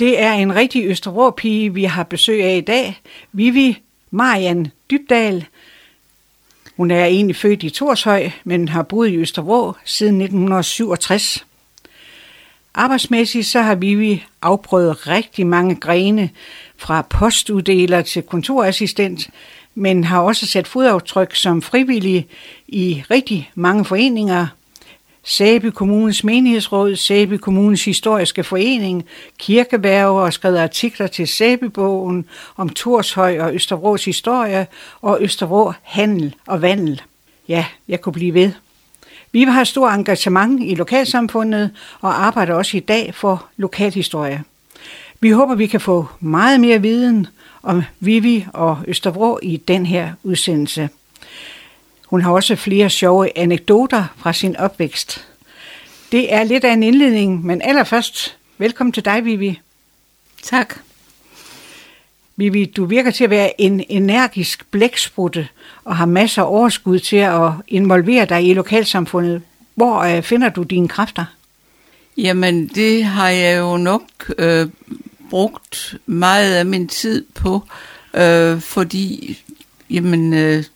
Det er en rigtig Østervrå-pige, vi har besøg af i dag. Vivi Marian Dybdahl. Hun er egentlig født i Torshøj, men har boet i Østervrå siden 1967. Arbejdsmæssigt så har Vivi afprøvet rigtig mange grene, fra postuddeler til kontorassistent, men har også sat fodaftryk som frivillig i rigtig mange foreninger. Sæby Kommunes Menighedsråd, Sæby Kommunes Historiske Forening, kirkeværger og skrevet artikler til Sæbebogen om Torshøj og Østervrås historie og Østervrå handel og vandel. Ja, jeg kunne blive ved. Vi har stor engagement i lokalsamfundet og arbejder også i dag for lokalhistorie. Vi håber, vi kan få meget mere viden om Vivi og Østervrå i den her udsendelse. Hun har også flere sjove anekdoter fra sin opvækst. Det er lidt af en indledning, men allerførst, velkommen til dig, Vivi. Tak. Vivi, du virker til at være en energisk blæksprutte og har masser af overskud til at involvere dig i lokalsamfundet. Hvor finder du dine kræfter? Jamen, det har jeg jo nok brugt meget af min tid på, fordi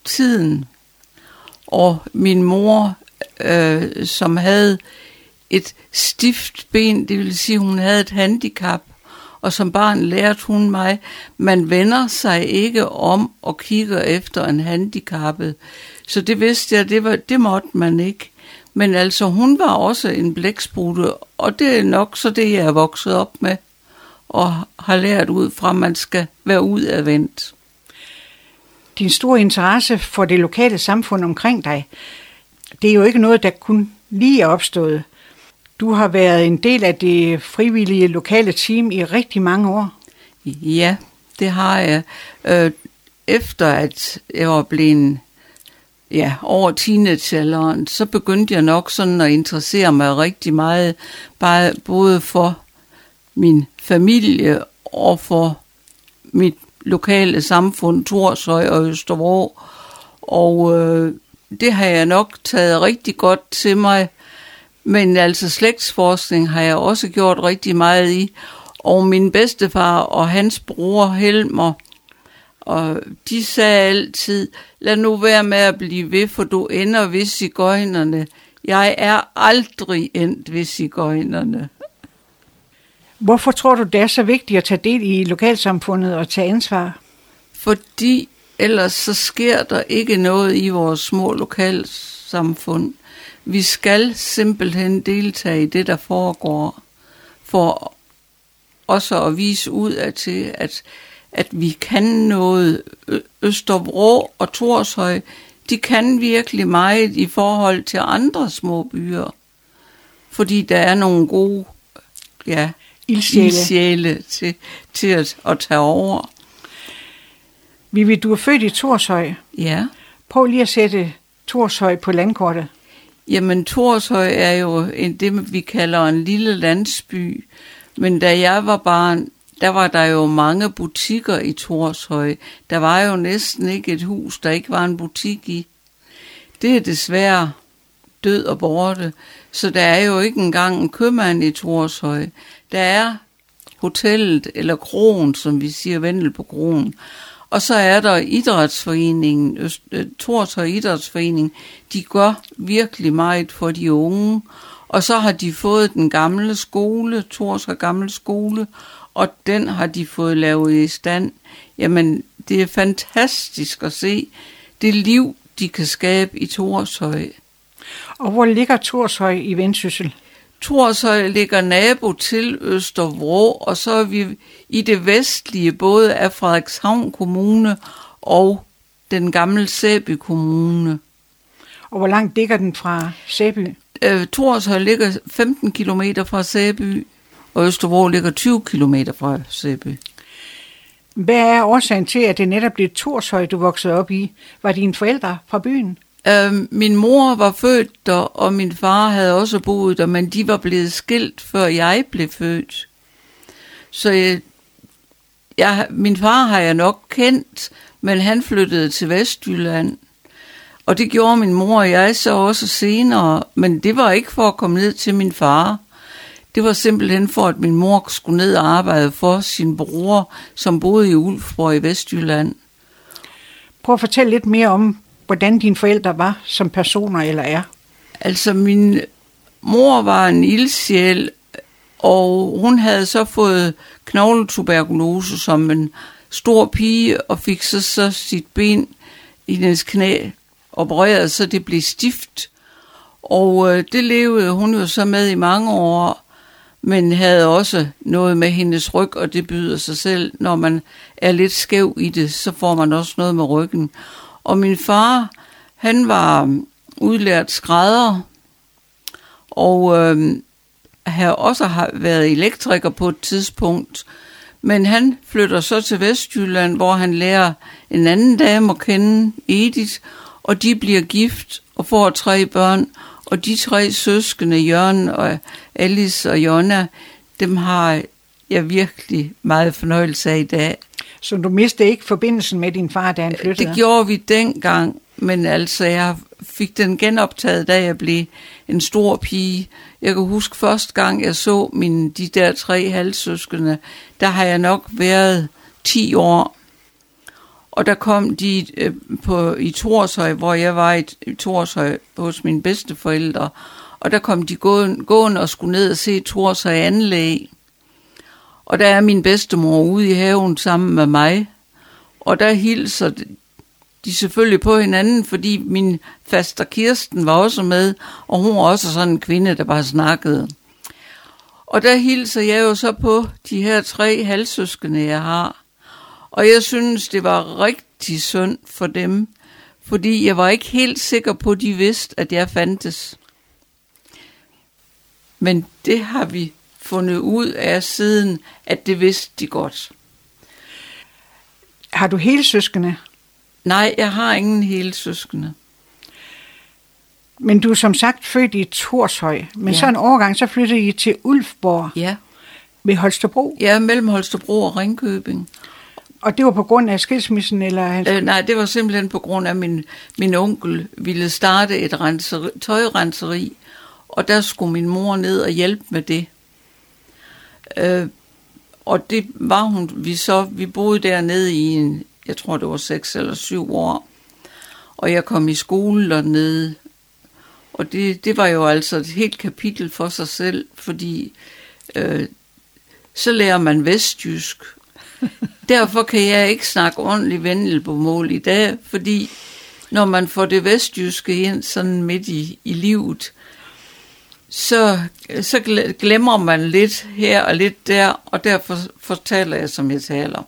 tiden og min mor, som havde et stift ben, det vil sige, hun havde et handicap, og som barn lærte hun mig, man vender sig ikke om og kigger efter en handicappet. Så det vidste jeg, det måtte man ikke. Men altså, hun var også en blæksprutte, og det er nok så det, jeg er vokset op med, og har lært ud fra, at man skal være udadvendt. Din store interesse for det lokale samfund omkring dig, det er jo ikke noget, der kun lige er opstået. Du har været en del af det frivillige lokale team i rigtig mange år. Ja, det har jeg. Efter at jeg var blevet over teenagealderen, så begyndte jeg nok sådan at interessere mig rigtig meget, både for min familie og for mit lokale samfund, Torshøj og Østervrå. Og det har jeg nok taget rigtig godt til mig. Men altså slægtsforskning har jeg også gjort rigtig meget i. Og min bedstefar og hans bror Helmer, og de sagde altid, lad nu være med at blive ved, for du ender ved sigøjnerne. Jeg er aldrig endt ved sigøjnerne. Hvorfor tror du, det er så vigtigt at tage del i lokalsamfundet og tage ansvar? Fordi ellers så sker der ikke noget i vores små lokalsamfund. Vi skal simpelthen deltage i det, der foregår, for også at vise ud til, at vi kan noget. Østervrå og Torshøj, de kan virkelig meget i forhold til andre små byer, fordi der er nogle gode ildsjæle til at tage over. Vivi, du er født i Torshøj. Ja. Prøv lige at sætte Torshøj på landkortet. Jamen, Torshøj er jo det, vi kalder en lille landsby. Men da jeg var barn, der var der jo mange butikker i Torshøj. Der var jo næsten ikke et hus, der ikke var en butik i. Det er desværre død og borte, så der er jo ikke engang en købmand i Torshøj. Der er hotellet, eller kroen, som vi siger, Vendel på kroen. Og så er der idrætsforeningen, Torshøj Idrætsforening. De gør virkelig meget for de unge. Og så har de fået den gamle skole, Torshøj Gamle Skole, og den har de fået lavet i stand. Jamen, det er fantastisk at se det liv, de kan skabe i Torshøj. Og hvor ligger Torshøj i Vendsyssel? Torshøj ligger nabo til Østervrå, og så er vi i det vestlige både af Frederikshavn Kommune og den gamle Sæby Kommune. Og hvor langt ligger den fra Sæby? Torshøj ligger 15 kilometer fra Sæby, og Østervrå ligger 20 kilometer fra Sæby. Hvad er årsagen til, at det netop blev Torshøj, du voksede op i? Var dine forældre fra byen? Min mor var født der, og min far havde også boet der, men de var blevet skilt, før jeg blev født. Så min far har jeg nok kendt, men han flyttede til Vestjylland. Og det gjorde min mor og jeg så også senere, men det var ikke for at komme ned til min far. Det var simpelthen for, at min mor skulle ned og arbejde for sin bror, som boede i Ulfborg i Vestjylland. Prøv at fortælle lidt mere om, hvordan dine forældre var som personer eller er. Altså, min mor var en ildsjæl, og hun havde så fået knogletuberkulose som en stor pige, og fik så sit ben i dens knæ opereret, så det blev stift. Og det levede hun jo så med i mange år, men havde også noget med hendes ryg, og det byder sig selv. Når man er lidt skæv i det, så får man også noget med ryggen. Og min far, han var udlært skrædder, og har også været elektriker på et tidspunkt. Men han flytter så til Vestjylland, hvor han lærer en anden dame at kende, Edith, og de bliver gift og får 3 børn. Og de 3 søskende, Jørgen og Alice og Jonna, dem har jeg virkelig meget fornøjelse af i dag. Så du mistede ikke forbindelsen med din far, da han flyttede? Det gjorde vi dengang, men altså jeg fik den genoptaget, da jeg blev en stor pige. Jeg kan huske første gang, jeg så de der 3 halvsøskende, der har jeg nok været 10 år. Og der kom de i Torshøj, hvor jeg var i Torshøj hos mine bedsteforældre. Og der kom de gående og skulle ned og se Torshøj anlæg. Og der er min bedstemor ude i haven sammen med mig. Og der hilser de selvfølgelig på hinanden, fordi min faster Kirsten var også med, og hun var også sådan en kvinde, der bare snakkede. Og der hilser jeg jo så på de her 3 halvsøskende, jeg har. Og jeg synes, det var rigtig synd for dem, fordi jeg var ikke helt sikker på, at de vidste, at jeg fandtes. Men det har vi fundet ud af siden, at det vidste de godt. Har du helsøskende? Nej, jeg har ingen helsøskende. Men du er som sagt født i Torshøj, men ja. Så en årgang, så flyttede I til Ulfborg. Ja. Ved Holstebro? Ja, mellem Holstebro og Ringkøbing. Og det var på grund af skilsmissen? Eller hans... nej, det var simpelthen på grund af, at min onkel ville starte et tøjrenseri, og der skulle min mor ned og hjælpe med det. Og det var hun, vi boede dernede i jeg tror det var 6 eller 7 år, og jeg kom i skole dernede, og det var jo altså et helt kapitel for sig selv, fordi så lærer man vestjysk. Derfor kan jeg ikke snakke ordentligt vendelbomål i dag, fordi når man får det vestjyske ind sådan midt i livet, så glemmer man lidt her og lidt der, og derfor fortæller jeg, som jeg taler.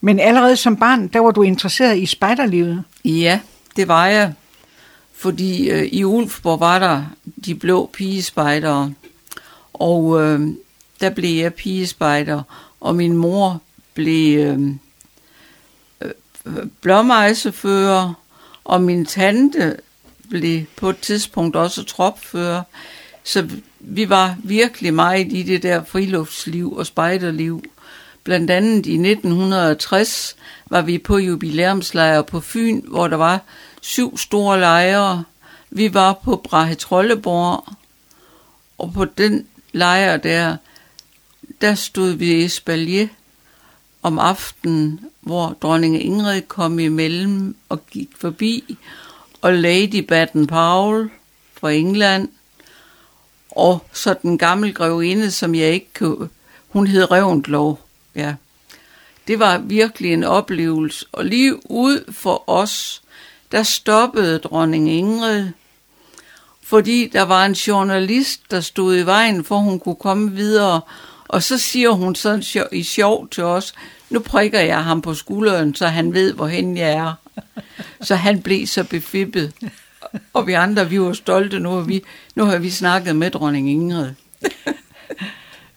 Men allerede som barn, der var du interesseret i spejderlivet? Ja, det var jeg, fordi i Ulfborg var der de blå pigespejdere, og der blev jeg pigespejder. Og min mor blev blåmejsefører, og min tante blev på et tidspunkt også tropfører. Så vi var virkelig meget i det der friluftsliv og spejderliv. Blandt andet i 1960 var vi på jubilæumslejre på Fyn, hvor der var 7 store lejre. Vi var på Brahetrolleborg, og på den lejre der stod vi i espalier om aftenen, hvor dronning Ingrid kom imellem og gik forbi, og Lady Baden-Powell fra England, og så den gamle grevinde, som jeg ikke kunne... Hun hed Reventlow, ja. Det var virkelig en oplevelse, og lige ud for os, der stoppede dronning Ingrid, fordi der var en journalist, der stod i vejen, for hun kunne komme videre. Og så siger hun sådan i sjov til os, nu prikker jeg ham på skulderen, så han ved, hvorhen jeg er. Så han blev så befippet. Og vi andre, vi var stolte, nu har vi snakket med dronning Ingrid.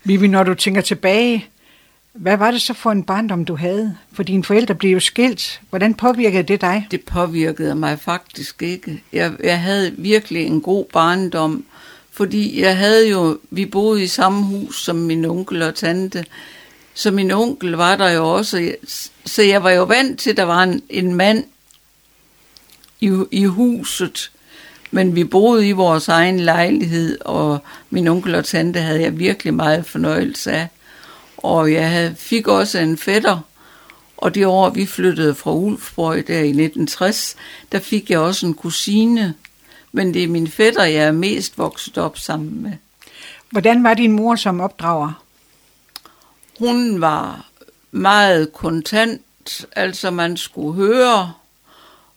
Vivi, når du tænker tilbage, hvad var det så for en barndom, du havde? For dine forældre blev jo skilt. Hvordan påvirkede det dig? Det påvirkede mig faktisk ikke. Jeg havde virkelig en god barndom. Fordi vi boede i samme hus som min onkel og tante, så min onkel var der jo også, så jeg var jo vant til, at der var en mand i huset, Men vi boede i vores egen lejlighed, og min onkel og tante havde jeg virkelig meget fornøjelse af. Og jeg fik også en fætter, og det år, vi flyttede fra Ulfborg der i 1960, der fik jeg også en kusine. Men det er min fætter, jeg er mest vokset op sammen med. Hvordan var din mor som opdrager? Hun var meget kontant, altså man skulle høre,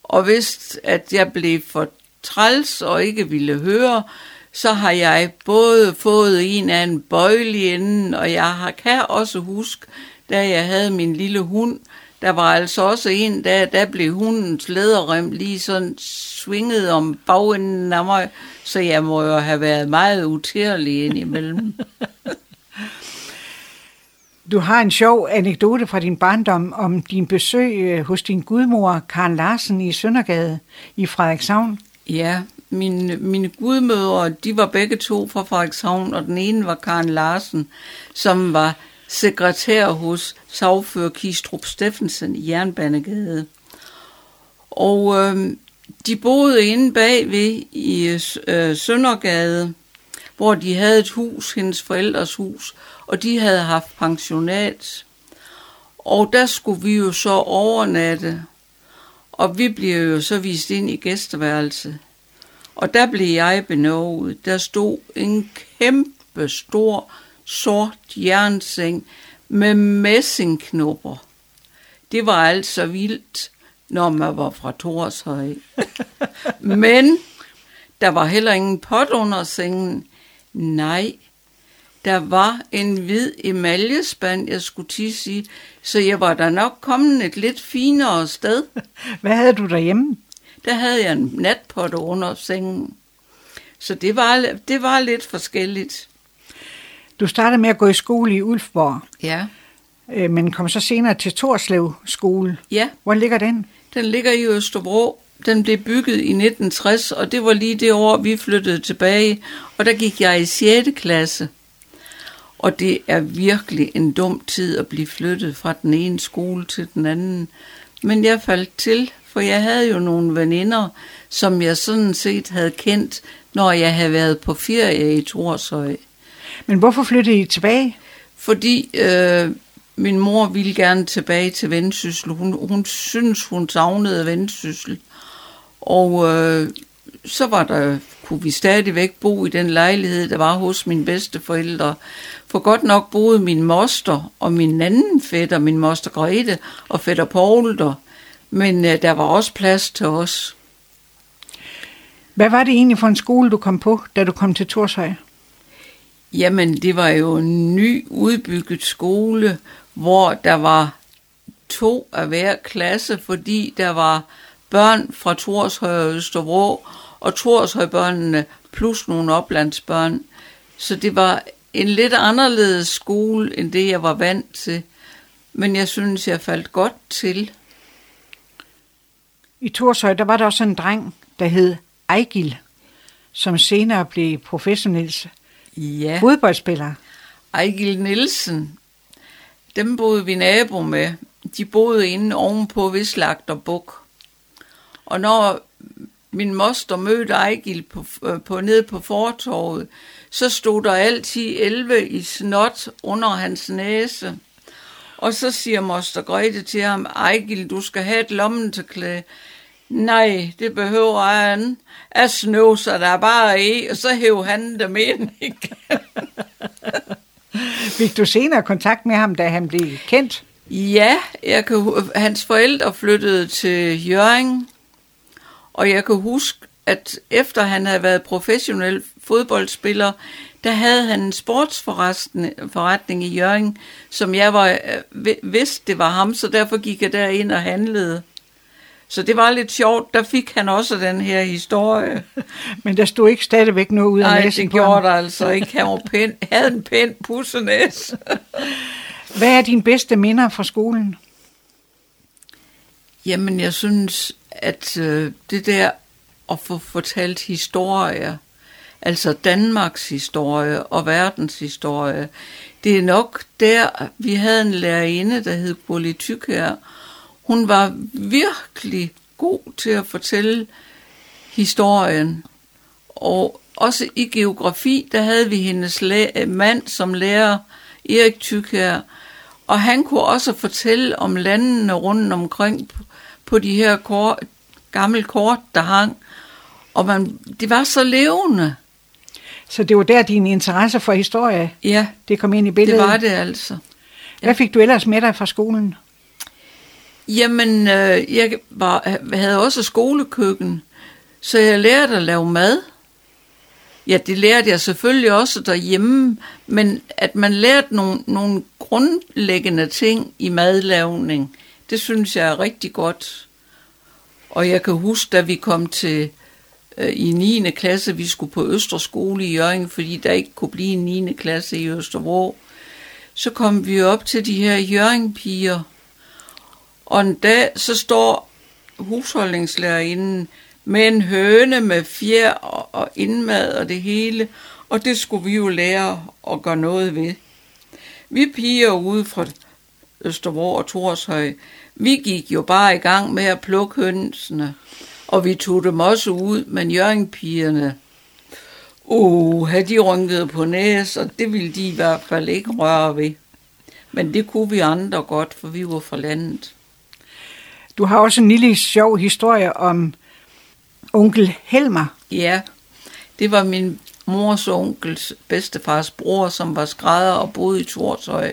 og vidste, at jeg blev for træls og ikke ville høre, så har jeg både fået en af en bøjle i enden, og jeg kan også huske, da jeg havde min lille hund, der var altså også en dag, der blev hundens læderrem lige sådan svinget om bagenden af mig, så jeg må jo have været meget utærlig indimellem. Du har en sjov anekdote fra din barndom om din besøg hos din gudmor, Karen Larsen, i Søndergade i Frederikshavn. Ja, mine gudmødre, de var begge to fra Frederikshavn, og den ene var Karen Larsen, som var sekretær hos sagfører Kistrup Steffensen i Jernbanegade. Og de boede inde bagved i Søndergade, hvor de havde et hus, hendes forældres hus, og de havde haft pensionat. Og der skulle vi jo så overnatte, og vi blev jo så vist ind i gæsteværelset. Og der blev jeg benovet. Der stod en kæmpe stor sort jernseng med messingknopper. Det var altså vildt, når man var fra Torshøj. Men der var heller ingen pot under sengen. Nej, der var en hvid emaljespand, jeg skulle tisse i, så jeg var da nok kommet et lidt finere sted. Hvad havde du derhjemme? Der havde jeg en natpotte under sengen. Så det var lidt forskelligt. Du startede med at gå i skole i Ulfborg. Ja. Men kom så senere til Torslev Skole. Ja. Hvor ligger den? Den ligger i Østervrå. Den blev bygget i 1960, og det var lige det år, vi flyttede tilbage. Og der gik jeg i 6. klasse. Og det er virkelig en dum tid at blive flyttet fra den ene skole til den anden. Men jeg faldt til, for jeg havde jo nogle veninder, som jeg sådan set havde kendt, når jeg havde været på ferie i Torshøj. Men hvorfor flyttede I tilbage? Fordi min mor ville gerne tilbage til Vendsyssel. Hun syntes, hun savnede Vendsyssel. Og så var der, kunne vi stadigvæk bo i den lejlighed, der var hos mine bedsteforældre. For godt nok boede min moster og min anden fætter, min moster Grete og fætter Poul der. Men der var også plads til os. Hvad var det egentlig for en skole, du kom på, da du kom til Torshøj? Jamen, det var jo en ny udbygget skole, hvor der var 2 af hver klasse, fordi der var børn fra Torshøj og Østervrå, og Torshøjbørnene plus nogle oplandsbørn. Så det var en lidt anderledes skole, end det jeg var vant til. Men jeg synes, jeg faldt godt til. I Torshøj, der var der også en dreng, der hed Egil, som senere blev professionel fodboldspiller. Egil Nielsen, dem boede vi nabo med. De boede inde ovenpå Vislagterbuk. Og når min moster mødte Egil nede på fortorvet, så stod der altid 11 i snot under hans næse. Og så siger moster Grete til ham, Egil, du skal have et lommetørklæde. Nej, det behøver han. Jeg snøser der bare i, og så hæv han dem ind igen. Fik du senere kontakt med ham, da han blev kendt? Ja, hans forældre flyttede til Hjørring, og jeg kan huske, at efter han havde været professionel fodboldspiller, der havde han en sportsforretning i Hjørring, som jeg vidste, det var ham, så derfor gik jeg derind og handlede. Så det var lidt sjovt, der fik han også den her historie. Men der stod ikke stadigvæk noget ud af næsen. Nej, det gjorde der altså ikke. Han havde en pæn pussenæs. Hvad er dine bedste minder fra skolen? Jamen, jeg synes, at det der at få fortalt historier, altså Danmarks historie og verdens historie, det er nok der, vi havde en lærerinde, der hed Bully Tykher. Hun var virkelig god til at fortælle historien, Og også i geografi, der havde vi hendes mand som lærer, Erik Tykherr, og han kunne også fortælle om landene rundt omkring på de her gamle kort, der hang. Og det var så levende. Så det var der, dine interesser for historie, ja, det kom ind i billedet? Det var det altså. Ja. Hvad fik du ellers med dig fra skolen? Jamen, jeg havde også skolekøkken, så jeg lærte at lave mad. Ja, det lærte jeg selvfølgelig også derhjemme, men at man lærte nogle grundlæggende ting i madlavning, det synes jeg er rigtig godt. Og jeg kan huske, da vi kom til i 9. klasse, vi skulle på Østerskole i Hjørring, fordi der ikke kunne blive en 9. klasse i Østervrå. Så kom vi op til de her Hjørringpiger, og en dag så står husholdningslærerinden med en høne med fjer og indmad og det hele, og det skulle vi jo lære at gøre noget ved. Vi piger ude fra Østervrå og Torshøj, vi gik jo bare i gang med at plukke hønsene, og vi tog dem også ud, men Hjørringpigerne, de rynkede på næs, og det ville de i hvert fald ikke røre ved. Men det kunne vi andre godt, for vi var fra landet. Du har også en lille sjov historie om onkel Helmer. Ja, det var min mors onkels bedstefars bror, som var skrædder og boede i Torshøj.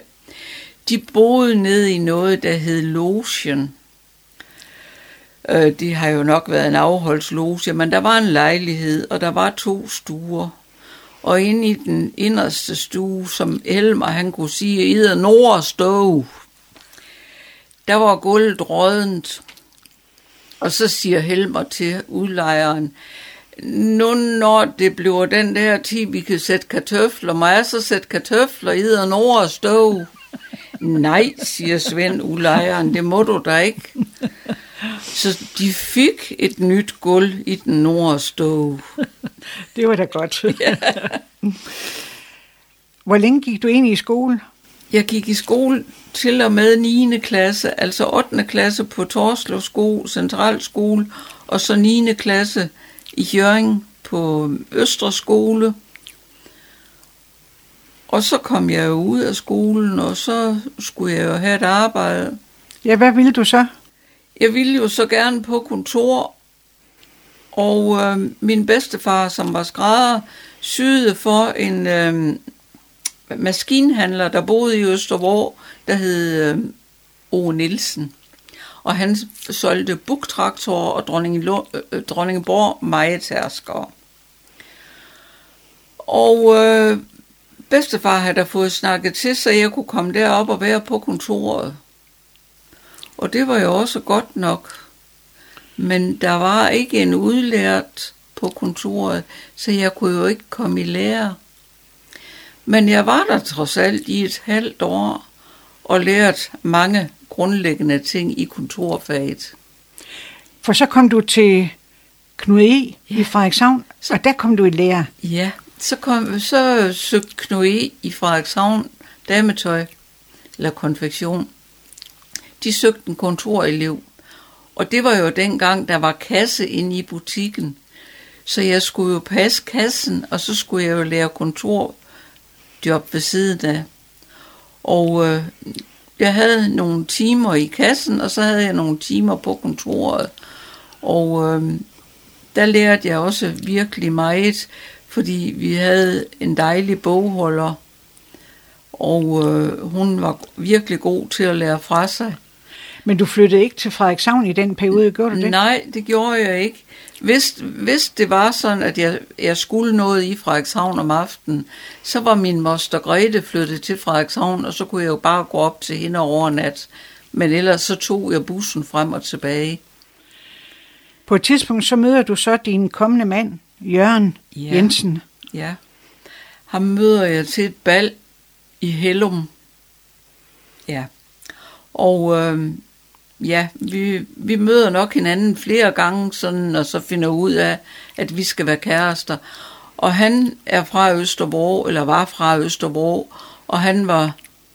De boede nede i noget, der hed Logen. Det har jo nok været en afholdsloge, men der var en lejlighed, og der var 2 stuer. Og inde i den inderste stue, som Helmer, han kunne sige, hedder Nordstov, der var gulvet rådent. Og så siger Helmer til udlejeren, nu når det bliver den der tid, vi kan sætte kartøfler, må jeg så sætte kartøfler i hedder Nordstov? Nej, siger Svend, udlejeren, det må du da ikke. Så de fik et nyt gulv i den Nordstov. Det var da godt. Ja. Hvor længe gik du egentlig i skole? Jeg gik i skole til og med 9. klasse, altså 8. klasse på Torslev Skole, Centralskole, og så 9. klasse i Hjørring på Østerskole. Og så kom jeg jo ud af skolen, og så skulle jeg jo have et arbejde. Ja, hvad ville du så? Jeg ville jo så gerne på kontor, og min bedstefar, som var skrædder, syede for en maskinhandler, der boede i Østervrå, der hed O. Nielsen. Og han solgte buktraktorer og Dronningeborg mejetærskere. Og bedstefar havde der fået snakket til, så jeg kunne komme derop og være på kontoret. Og det var jo også godt nok. Men der var ikke en udlært på kontoret, så jeg kunne jo ikke komme i lære. Men jeg var der trods alt i 1,5 år og lærte mange grundlæggende ting i kontorfaget. For så kom du til Knud E. i Frederikshavn, og der kom du i lære. Ja, så søgte Knud E. i Frederikshavn dametøj eller konfektion. De søgte en kontorelev, og det var jo dengang, der var kasse inde i butikken. Så jeg skulle jo passe kassen, og så skulle jeg jo lære kontorjob ved siden af. Og jeg havde nogle timer i kassen, og så havde jeg nogle timer på kontoret. Og der lærte jeg også virkelig meget, fordi vi havde en dejlig bogholder, og hun var virkelig god til at lære fra sig. Men du flyttede ikke til Frederikshavn i den periode, gjorde du det? Nej, det gjorde jeg ikke. Hvis det var sådan, at jeg skulle noget i Frederikshavn om aftenen, så var min moster Grete flyttet til Frederikshavn, og så kunne jeg jo bare gå op til hende over nat. Men ellers så tog jeg bussen frem og tilbage. På et tidspunkt så møder du så din kommende mand, Jørn Jensen. Ja, ham møder jeg til et bal i Hellum. Ja. Og vi møder nok hinanden flere gange, sådan, og så finder ud af, at vi skal være kærester. Og han er fra Østervrå, eller var fra Østervrå, og han var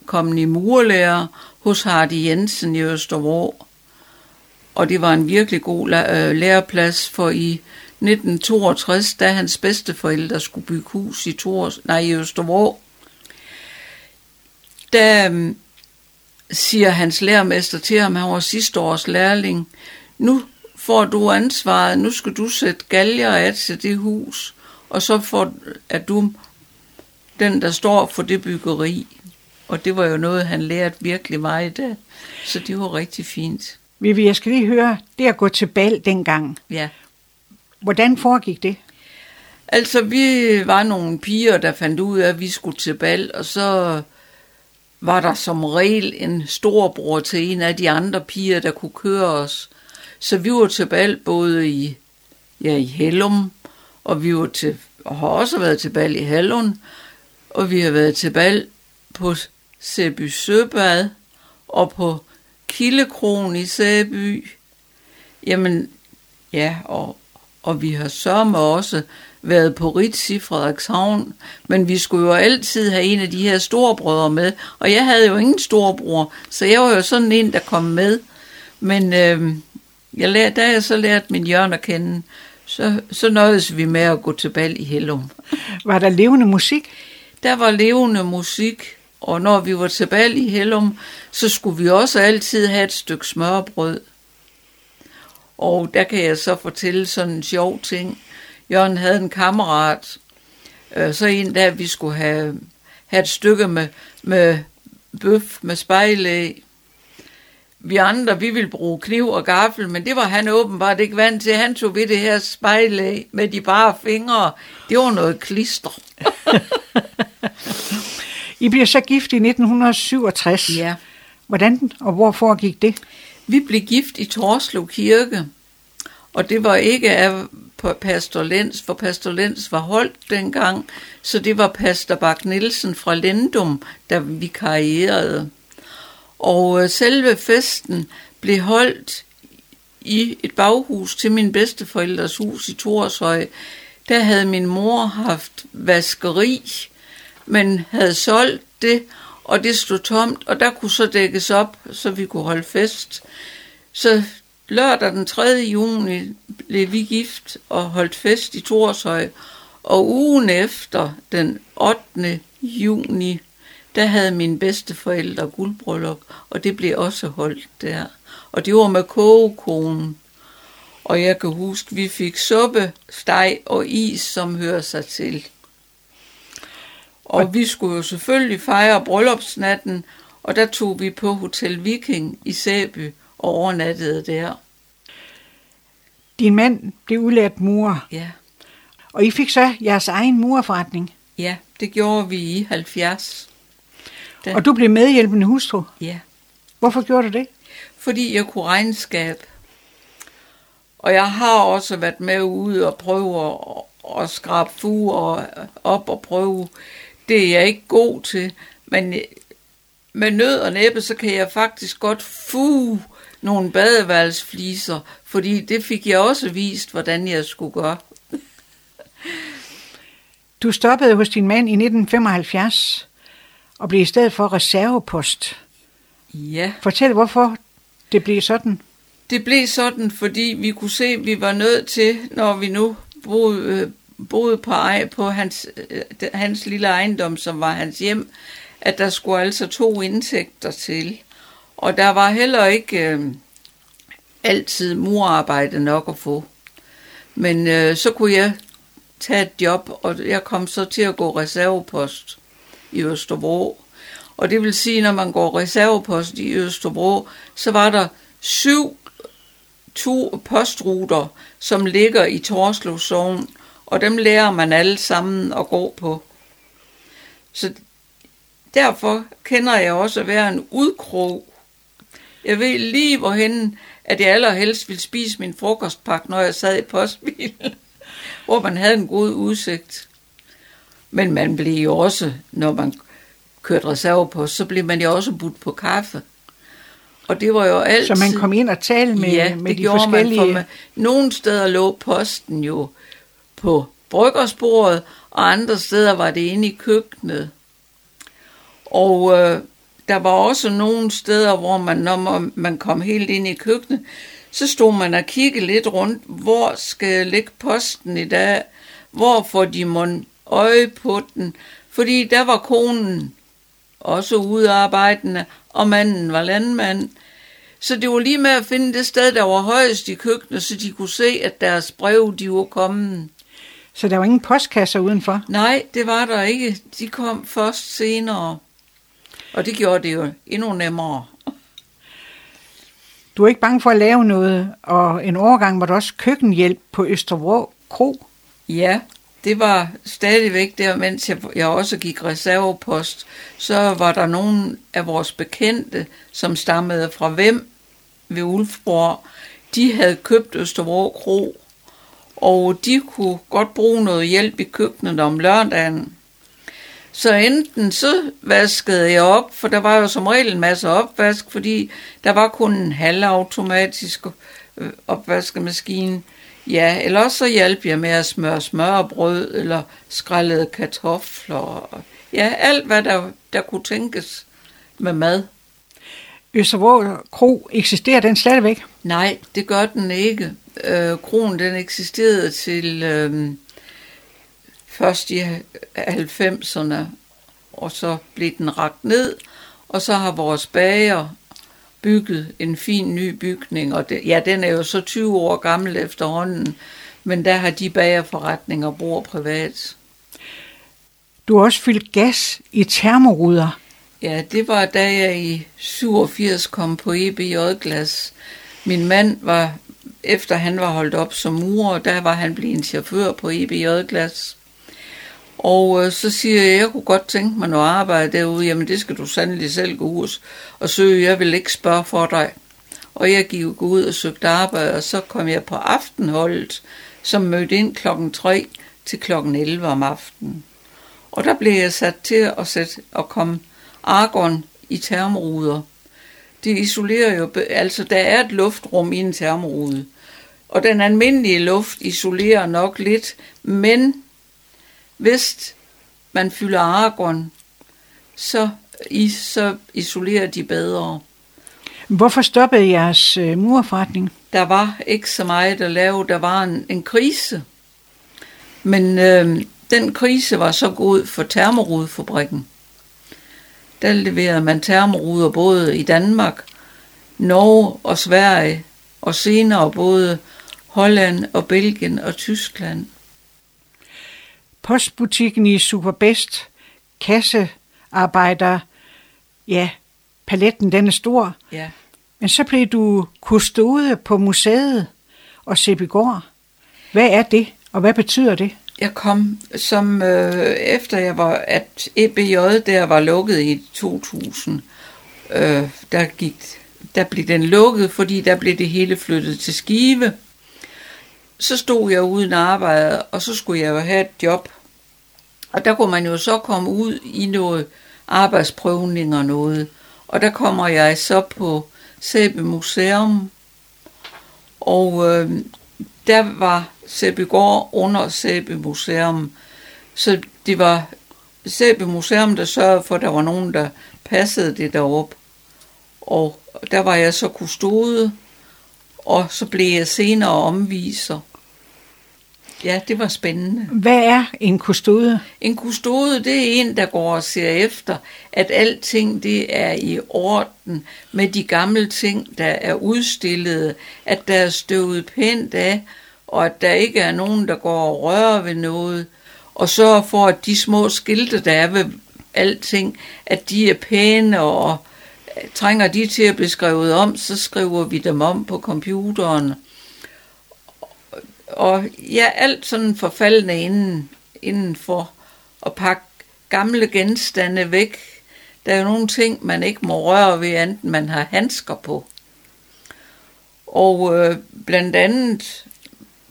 kommet i murerlærer hos Hardy Jensen i Østervrå. Og det var en virkelig god læreplads, for i 1962, da hans bedsteforældre skulle bygge hus i Østervrå. Da siger hans lærermester til ham, han var sidste års lærling, nu får du ansvaret, nu skal du sætte galger af til det hus, og så er du den, der står for det byggeri. Og det var jo noget, han lærte virkelig meget af, så det var rigtig fint. Vivi, jeg skal lige høre, det at gå til bal dengang, ja. Hvordan foregik det? Altså, vi var nogle piger, der fandt ud af, at vi skulle til bal, og så var der som regel en storbror til en af de andre piger, der kunne køre os. Så vi var til bal både i Hellum, og vi var og har også været til bal i Hallund, og vi har været til bal på Sæby Søbad og på Kildekron i Sæby. Jamen, ja, og vi har sørme også været på Ritz i Frederikshavn, men vi skulle jo altid have en af de her storebrødre med, og jeg havde jo ingen storebror, så jeg var jo sådan en, der kom med. Men da jeg så lærte min Jørn at kende, så nøjes vi med at gå til bal i Hellum. Var der levende musik? Der var levende musik, og når vi var til bal i Hellum, så skulle vi også altid have et stykke smørbrød. Og der kan jeg så fortælle sådan en sjov ting. Jørgen havde en kammerat, så en dag vi skulle have et stykke med bøf med spejlæg. Vi andre, vi ville bruge kniv og gaffel, men det var han åbenbart ikke vant til. Han tog ved det her spejlæg med de bare fingre. Det var noget klister. I blev så gift i 1967. Ja. Hvordan og hvor foregik det? Vi blev gift i Torslev Kirke, og det var ikke af pastor Lens, for pastor Lens var holdt dengang, så det var pastor Bak Nielsen fra Lendum, der vi karrierede. Og selve festen blev holdt i et baghus til min bedsteforældres hus i Torshøj. Der havde min mor haft vaskeri, men havde solgt det, og det stod tomt, og der kunne så dækkes op, så vi kunne holde fest. Så lørdag den 3. juni blev vi gift og holdt fest i Torshøj, og ugen efter den 8. juni, der havde mine bedsteforældre guldbryllup, og det blev også holdt der. Og det var med kogekonen, og jeg kan huske, vi fik suppe, steg og is, som hører sig til. Og vi skulle jo selvfølgelig fejre bryllupsnatten, og der tog vi på Hotel Viking i Sæby og overnattede der. Din mand blev udlært murer. Ja. Og I fik så jeres egen murerforretning? Ja, det gjorde vi i 70. Da. Og du blev medhjælpende hustru? Ja. Hvorfor gjorde du det? Fordi jeg kunne regnskab. Og jeg har også været med ude og prøve at skrabe fuger op og prøve. Det er jeg ikke god til, men med nød og næppe, så kan jeg faktisk godt fuge nogle badeværelsfliser, fordi det fik jeg også vist, hvordan jeg skulle gøre. Du stoppede hos din mand i 1975 og blev i stedet for reservepost. Ja. Fortæl, hvorfor det blev sådan. Det blev sådan, fordi vi kunne se, at vi var nødt til, når vi nu boede på hans lille ejendom, som var hans hjem, at der skulle altså 2 indtægter til. Og der var heller ikke altid murarbejde nok at få. Men så kunne jeg tage et job, og jeg kom så til at gå reservepost i Østervrå. Og det vil sige, når man går reservepost i Østervrå, så var der 7 postruter, som ligger i Torslev Sogn, og dem lærer man alle sammen at gå på. Så derfor kender jeg også at være en udkrog. Jeg ved lige hvorhenne, at jeg allerhelst ville spise min frokostpakke, når jeg sad i postbilen, hvor man havde en god udsigt. Men man blev jo også, når man kørte reservepost, så blev man jo også budt på kaffe. Og det var jo alt. Så man kom ind og talte med, ja, med de forskellige. Ja, det gjorde man. Nogle steder lå posten jo på bryggersporet, og andre steder var det inde i køkkenet. Og der var også nogle steder, hvor man, når man kom helt ind i køkkenet, Så stod man og kiggede lidt rundt, hvor skal ligge posten i dag, hvor får de mon øje på den, fordi der var konen også udarbejdende, og manden var landmand. Så det var lige med at finde det sted, der var højest i køkkenet, så de kunne se, at deres brev, de var kommet. Så der var ingen postkasser udenfor? Nej, det var der ikke. De kom først senere, og det gjorde det jo endnu nemmere. Du er ikke bange for at lave noget, og en overgang var der også køkkenhjælp på Østervrå Kro. Ja, det var stadigvæk der, mens jeg også gik reservepost, så var der nogen af vores bekendte, som stammede fra Vem ved Ulfborg. De havde købt Østervrå Kro, og de kunne godt bruge noget hjælp i køkkenet om lørdagen. Så enten så vaskede jeg op, for der var jo som regel en masse opvask, fordi der var kun en halvautomatisk opvaskemaskine. Ja, eller også så hjalp jeg med at smøre smørrebrød eller skrællede kartofler. Ja, alt hvad der kunne tænkes med mad. Østervrå Kro, eksisterer den stadigvæk? Nej, det gør den ikke. Kroen den eksisterede til... Først i 90'erne, og så blev den rakt ned, og så har vores bager bygget en fin ny bygning. Og det, ja, den er jo så 20 år gammel efterhånden, men der har de bagerforretninger og bor privat. Du har også fyldt gas i termoruder. Ja, det var da jeg i 87 kom på EBJ-glas. Min mand var, efter han var holdt op som murer, der var han blevet en chauffør på EBJ-glas. Og så siger jeg kunne godt tænke mig noget arbejde derude. Jamen, det skal du sandelig selv gå ud og søge. Jeg vil ikke spørge for dig. Og jeg gik ud og søgte arbejde, og så kom jeg på aftenholdet, som mødte ind klokken 3 til klokken 11 om aftenen. Og der blev jeg sat til at komme argon i termoruder. Det isolerer jo, altså der er et luftrum i en termorude. Og den almindelige luft isolerer nok lidt, men... Hvis man fylder argon, så isolerer de bedre. Hvorfor stoppede jeres murerforretning? Der var ikke så meget at lave. Der var en krise. Men den krise var så god for termorudefabrikken. Der leverede man termoruder både i Danmark, Norge og Sverige, og senere både Holland og Belgien og Tyskland. Postbutikken i Superbest, kassearbejder, ja, paletten den er stor. Ja. Men så blev du kustode på museet og Sæbygård. Hvad er det, og hvad betyder det? Jeg kom som, efter jeg var, at EBJ der var lukket i 2000, der blev den lukket, fordi der blev det hele flyttet til Skive. Så stod jeg uden arbejde, og så skulle jeg jo have et job. Og der kunne man jo så komme ud i noget arbejdsprøvning og noget. Og der kommer jeg så på Sæby Museum, og der var Sæbygård under Sæby Museum. Så det var Sæby Museum, der sørgede for, at der var nogen, der passede det deroppe. Og der var jeg så kustode. Og så blev jeg senere omviser. Ja, det var spændende. Hvad er en kustode? En kustode, det er en, der går og ser efter, at alting det er i orden med de gamle ting, der er udstillede, at der er støvet pænt af, og at der ikke er nogen, der går og rører ved noget, og sørger for, at de små skilte, der er ved alting, at de er pæne og... Trænger de til at blive skrevet om, så skriver vi dem om på computeren. Og ja, alt sådan forfaldende indenfor at pakke gamle genstande væk. Der er jo nogle ting, man ikke må røre ved, enten man har handsker på. Og blandt andet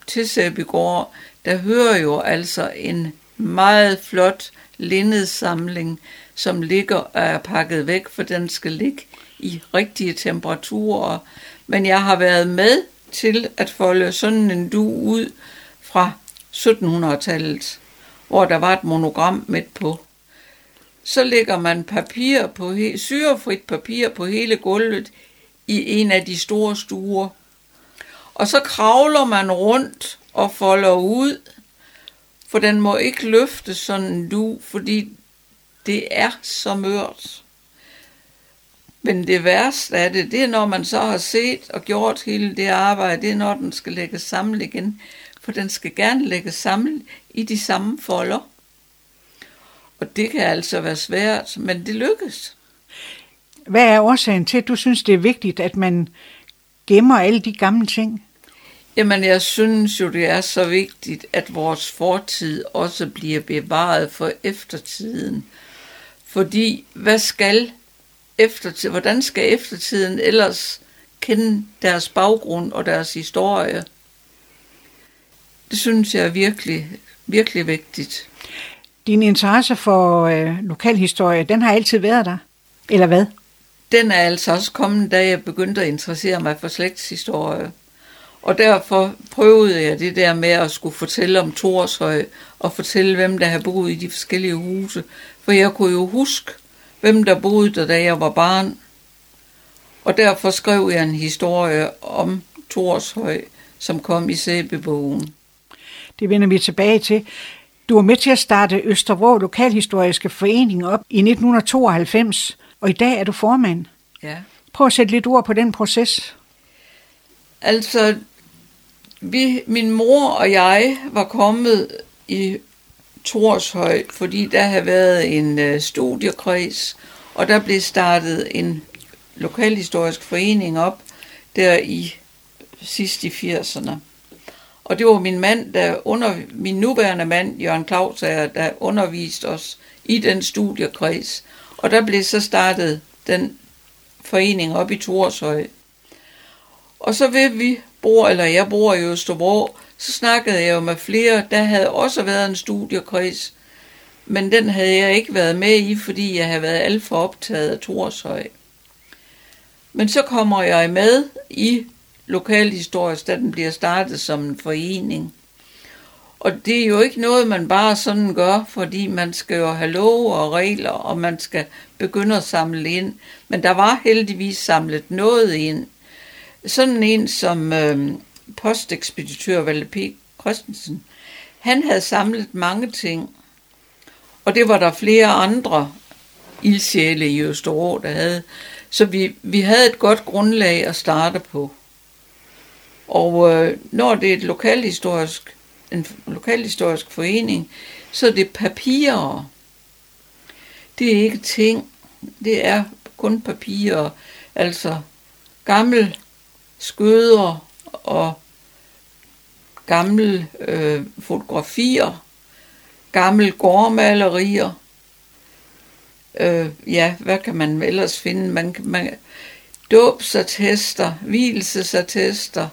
til Sæbygård, der hører jo altså en meget flot linnedsamling, som ligger og er pakket væk, for den skal ligge i rigtige temperaturer. Men jeg har været med til at folde sådan en dug ud fra 1700-tallet, hvor der var et monogram midt på. Så lægger man papir på, syrefrit papir på hele gulvet i en af de store stuer. Og så kravler man rundt og folder ud, for den må ikke løftes sådan en dug, fordi det er så mørt. Men det værste af det, det er når man så har set og gjort hele det arbejde, det er når den skal lægges sammen igen. For den skal gerne lægges sammen i de samme folder. Og det kan altså være svært, men det lykkes. Hvad er årsagen til, at du synes, det er vigtigt, at man gemmer alle de gamle ting? Jamen, jeg synes jo, det er så vigtigt, at vores fortid også bliver bevaret for eftertiden. Fordi, hvordan skal eftertiden ellers kende deres baggrund og deres historie? Det synes jeg er virkelig, virkelig vigtigt. Din interesse for lokalhistorie, den har altid været der, eller hvad? Den er altså også kommet, da jeg begyndte at interessere mig for slægtshistorie. Og derfor prøvede jeg det der med at skulle fortælle om Torshøj, og fortælle, hvem der har boet i de forskellige huse. For jeg kunne jo huske, hvem der boede der, da jeg var barn. Og derfor skrev jeg en historie om Torshøj, som kom i Sæbebogen. Det vender vi tilbage til. Du var med til at starte Østervrå Lokalhistoriske Forening op i 1992, og i dag er du formand. Ja. Prøv at sætte lidt ord på den proces. Altså, min mor og jeg var kommet i Torshøj, fordi der havde været en studiekreds, og der blev startet en lokalhistorisk forening op der i sidst i 80'erne. Og det var min mand, min nuværende mand, Jørgen Clausager, der underviste os i den studiekreds. Og der blev så startet den forening op i Torshøj. Og så jeg bor i Østervrå, så snakkede jeg jo med flere. Der havde også været en studiekreds, men den havde jeg ikke været med i, fordi jeg havde været alt for optaget af Torshøj. Men så kommer jeg med i lokalhistorisk, da den bliver startet som en forening. Og det er jo ikke noget, man bare sådan gør, fordi man skal jo have love og regler, og man skal begynde at samle ind. Men der var heldigvis samlet noget ind. Sådan en som postekspeditør Valde P. Christensen, han havde samlet mange ting. Og det var der flere andre ildsjæle i Østervrå, der havde. Så vi havde et godt grundlag at starte på. Og når det er en lokalhistorisk forening, så er det papirer. Det er ikke ting. Det er kun papirer. Altså gamle skøder og gamle fotografier, gamle gårdmalerier. Hvad kan man ellers finde? Dåbsattester, vielsesattester,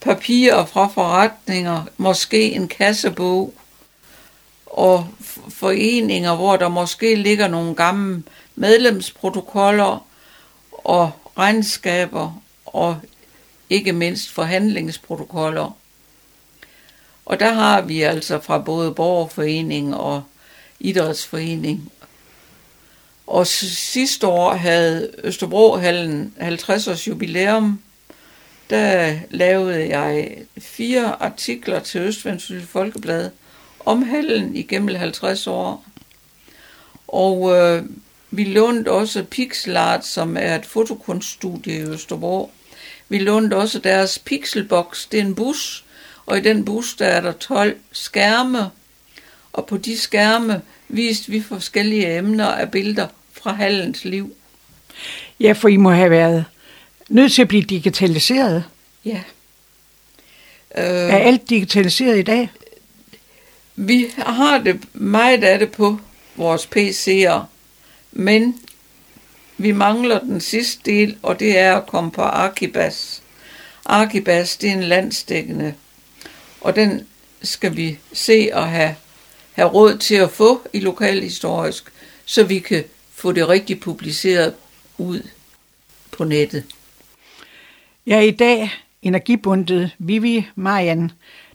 papirer fra forretninger, måske en kassebog og foreninger, hvor der måske ligger nogle gamle medlemsprotokoller og regnskaber og ikke mindst forhandlingsprotokoller. Og der har vi altså fra både borgerforening og idrætsforening. Og sidste år havde Østerbrohallen 50 års jubilæum. Der lavede jeg 4 artikler til Østvendsyssel Folkeblad om hallen igennem 50 år. Og vi lånte også PixelArt, som er et fotokunststudie i Østervrå. Vi lånte også deres Pixelbox, det er en bus, og i den bus der er der 12 skærme. Og på de skærme viste vi forskellige emner af billeder fra hallens liv. Ja, for I må have været nødt til at blive digitaliseret. Ja. Er alt digitaliseret i dag? Vi har det meget af det på vores PC'er, men vi mangler den sidste del, og det er at komme på Arkibas. Arkibas, det er en landsdækkende, og den skal vi se og have råd til at få i lokalhistorisk, så vi kan få det rigtig publiceret ud på nettet. Jeg er i dag energibundet Vivi Marian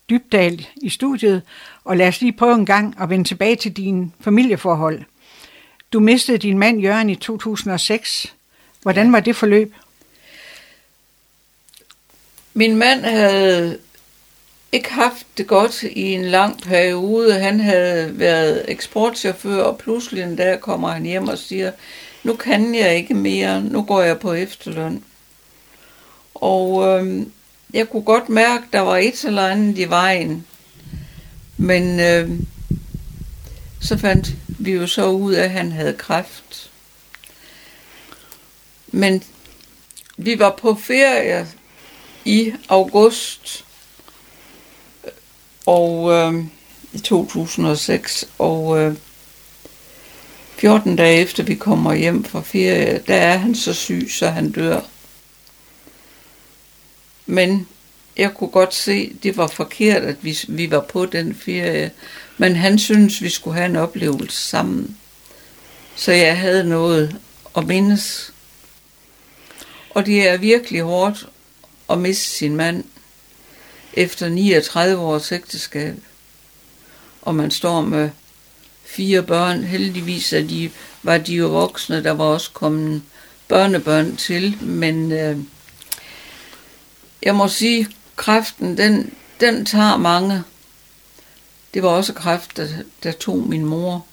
Dybdahl i studiet, og lad os lige prøve en gang at vende tilbage til dine familieforhold. Du mistede din mand Jørgen i 2006. Hvordan var det forløb? Min mand havde ikke haft det godt i en lang periode. Han havde været eksportchauffør, og pludselig en dag kommer han hjem og siger, nu kan jeg ikke mere, nu går jeg på efterløn. Og jeg kunne godt mærke, der var et eller andet i vejen. Men så fandt vi jo så ud af, at han havde kræft. Men vi var på ferie i august og i 2006, og 14 dage efter vi kommer hjem fra ferie, der er han så syg, så han dør. Men jeg kunne godt se, det var forkert, at vi var på den ferie, men han syntes, vi skulle have en oplevelse sammen. Så jeg havde noget at mindes. Og det er virkelig hårdt at miste sin mand efter 39 års ægteskab. Og man står med 4 børn. Heldigvis var de jo voksne, der var også kommet børnebørn til, men jeg må sige, kræften, den tager mange. Det var også kræft, der tog min mor.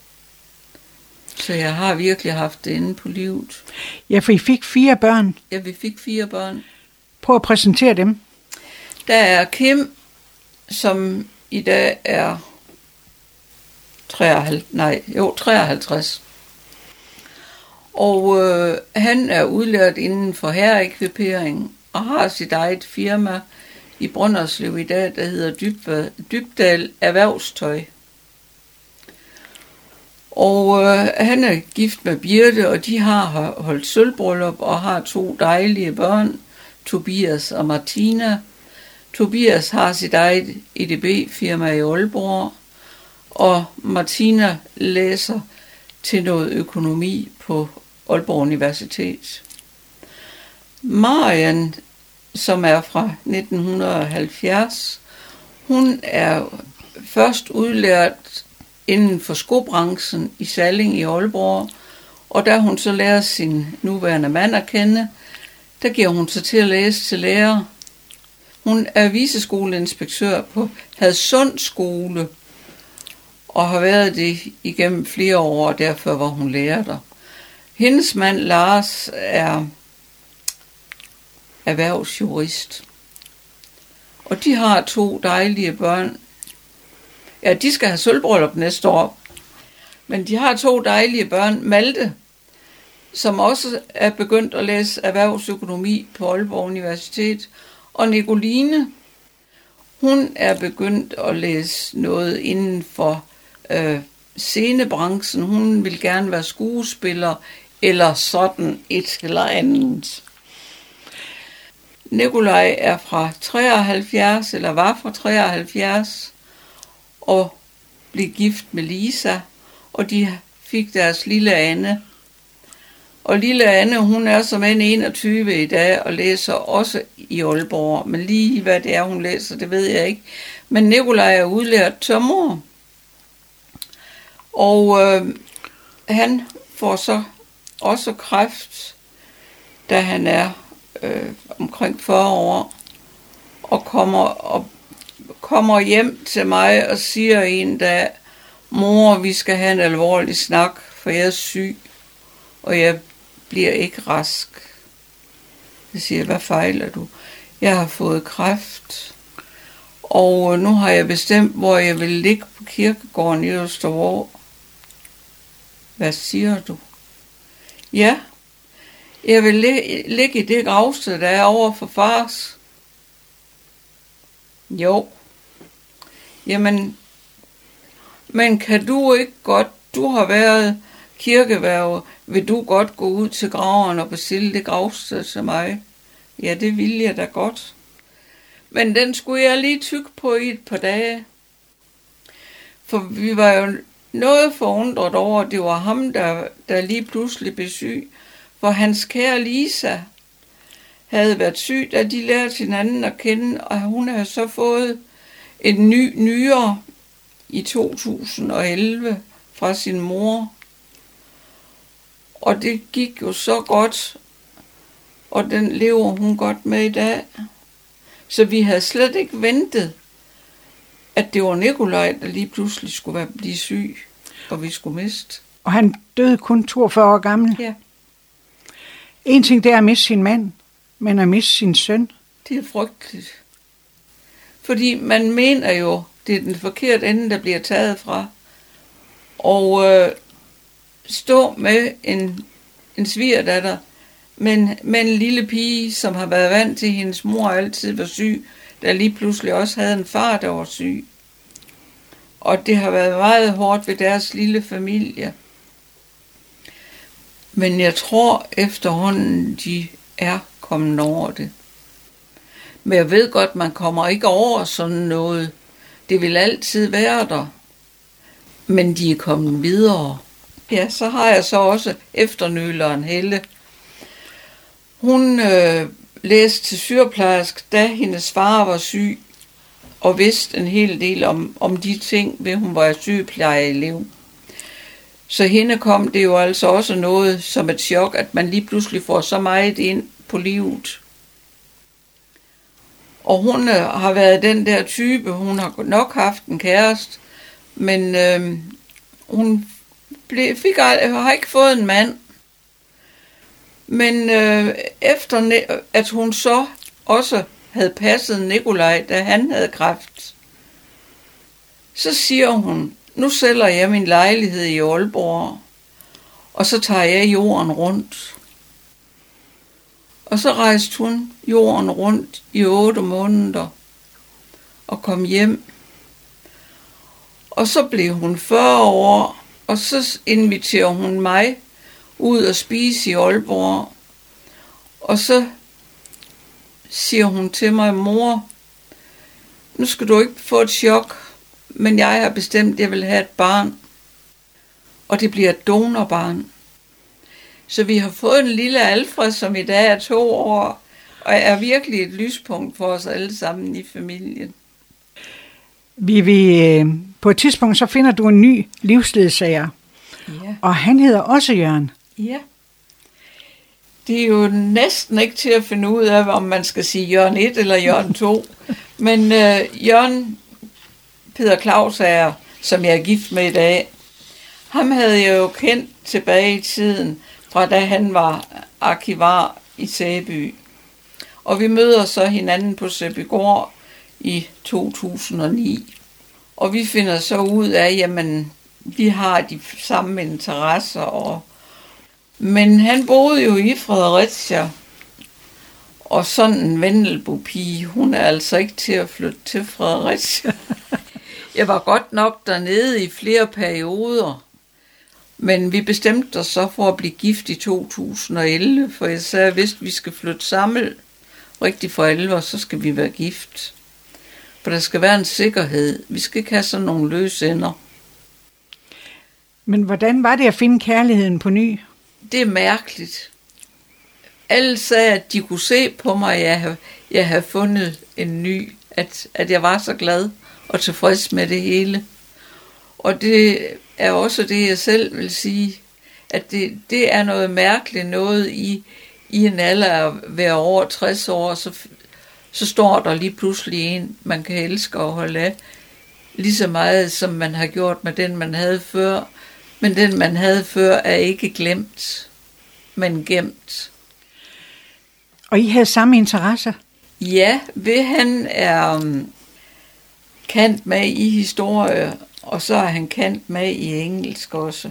Så jeg har virkelig haft det inde på livet. Ja, for I fik 4 børn. Ja, vi fik 4 børn. Prøv at præsentere dem. Der er Kim, som i dag er 53. Og han er udlært inden for herreekvipering og har sit eget firma i Brønderslev i dag, der hedder Dybdahl Erhvervstøj. Og han er gift med Birte, og de har holdt sølvbryllup og har 2 dejlige børn, Tobias og Martina. Tobias har sit eget EDB-firma i Ulfborg, og Martina læser til noget økonomi på Aalborg Universitet. Marian, som er fra 1970, hun er først udlært inden for skobranchen i Salling i Aalborg, og da hun så lærer sin nuværende mand at kende, der giver hun sig til at læse til lærer. Hun er viceskoleinspektør på Hadsund Skole og har været det igennem flere år, og derfor var hun lærer der. Hendes mand Lars er erhvervsjurist. Og de har 2 dejlige børn. Ja, de skal have sølvbryllup næste år. Men de har 2 dejlige børn. Malte, som også er begyndt at læse erhvervsøkonomi på Aalborg Universitet, og Nicoline, hun er begyndt at læse noget inden for scenebranchen. Hun vil gerne være skuespiller eller sådan et eller andet. Nikolaj er fra 73, eller var fra 73, og blev gift med Lisa, og de fik deres lille Anne. Og lille Anne, hun er som en 21 i dag, og læser også i Aalborg. Men lige hvad det er, hun læser, det ved jeg ikke. Men Nikolaj er udlært tømrer. Og han får så også kræft, da han er omkring 40 år, og kommer hjem til mig og siger en dag, mor, vi skal have en alvorlig snak, for jeg er syg, og jeg bliver ikke rask. Jeg siger, hvad fejler du? Jeg har fået kræft, og nu har jeg bestemt, hvor jeg vil ligge på kirkegården i Østervrå. Hvad siger du? Ja, jeg vil ligge i det gravsted, der er over for fars. Jo. Jamen, men kan du ikke godt, du har været kirkeværge, vil du godt gå ud til graveren og bestille det gravsted til mig? Ja, det ville jeg da godt. Men den skulle jeg lige tygge på i et par dage. For vi var jo noget forundret over, at det var ham, der lige pludselig blev syg. For hans kære Lisa havde været syg, da de lærte hinanden at kende, og hun havde så fået en ny nyre i 2011 fra sin mor. Og det gik jo så godt, og den lever hun godt med i dag. Så vi havde slet ikke ventet, at det var Nikolaj, der lige pludselig skulle blive syg, og vi skulle miste. Og han døde kun 42 år gammel? Ja. En ting det er at miste sin mand, men at miste sin søn? Det er frygteligt. Fordi man mener jo, det er den forkerte ende, der bliver taget fra. Og stå med en svigerdatter, men med en lille pige, som har været vant til, hendes mor altid var syg, der lige pludselig også havde en far, der var syg. Og det har været meget hårdt ved deres lille familie. Men jeg tror efterhånden, de er kommet over det. Men jeg ved godt, man kommer ikke over sådan noget. Det vil altid være der. Men de er kommet videre. Ja, så har jeg så også efternøleren Helle. Hun læste til sygeplejersk, da hendes far var syg, og vidste en hel del om de ting, ved hun var sygeplejeelev. Så hende kom det jo altså også noget som et chok, at man lige pludselig får så meget ind på livet. Og hun har været den der type, hun har nok haft en kæreste, men hun har ikke fået en mand. Men efter at hun så også havde passet Nikolaj, da han havde kræft, så siger hun, nu sælger jeg min lejlighed i Aalborg, og så tager jeg jorden rundt. Og så rejste hun jorden rundt i 8 måneder og kom hjem. Og så blev hun 40 år, og så inviterer hun mig ud og spise i Aalborg. Og så siger hun til mig, mor, nu skal du ikke få et chok, men jeg har bestemt, at jeg vil have et barn. Og det bliver et donorbarn. Så vi har fået en lille Alfred, som i dag er 2 år, og er virkelig et lyspunkt for os alle sammen i familien. Vi på et tidspunkt, så finder du en ny livsledsager. Ja. Og han hedder også Jørn. Ja. Det er jo næsten ikke til at finde ud af, om man skal sige Jørn 1 eller Jørn 2. Men Jørn Peder Clausager, som jeg er gift med i dag, ham havde jeg jo kendt tilbage i tiden, fra da han var arkivar i Sæby. Og vi møder så hinanden på Sæbygård i 2009. Og vi finder så ud af, jamen, vi har de samme interesser. Men han boede jo i Fredericia, og sådan en vendelbopige, hun er altså ikke til at flytte til Fredericia. Jeg var godt nok dernede i flere perioder, men vi bestemte os så for at blive gift i 2011, for jeg sagde, at hvis vi skal flytte sammen rigtig for alvor, så skal vi være gift. For der skal være en sikkerhed. Vi skal ikke have sådan nogle løse ender. Men hvordan var det at finde kærligheden på ny? Det er mærkeligt. Alle sagde, at de kunne se på mig, at jeg havde fundet en ny, at jeg var så glad og tilfreds med det hele. Og det er også det, jeg selv vil sige, at det er noget mærkeligt noget i en alder af at være over 60 år, så står der lige pludselig en, man kan elske og holde af, lige så meget som man har gjort med den, man havde før. Men den, man havde før, er ikke glemt, men gemt. Og I havde samme interesser? Ja, ved han er kendt med i historie, og så er han kendt med i engelsk også.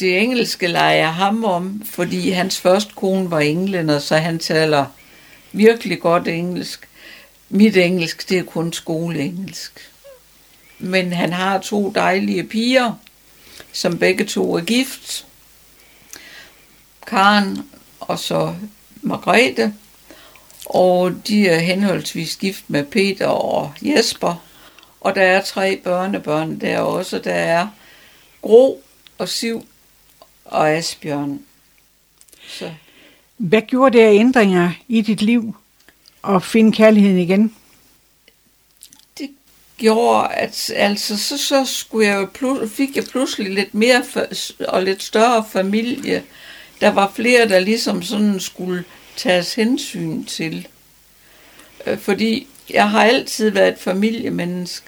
Det engelske leger jeg ham om, fordi hans første kone var englænder, så han taler virkelig godt engelsk. Mit engelsk, det er kun skoleengelsk. Men han har 2 dejlige piger, som begge to er gift. Karen og så Margrethe. Og de er henholdsvis gift med Peter og Jesper. Og der er 3 børnebørn der også. Der er Gro og Siv og Asbjørn. Så. Hvad gjorde det af ændringer i dit liv og finde kærligheden igen? Gjorde, at altså, så skulle jeg fik jeg pludselig lidt mere og lidt større familie. Der var flere, der ligesom sådan skulle tages hensyn til. fordi jeg har altid været et familiemenneske.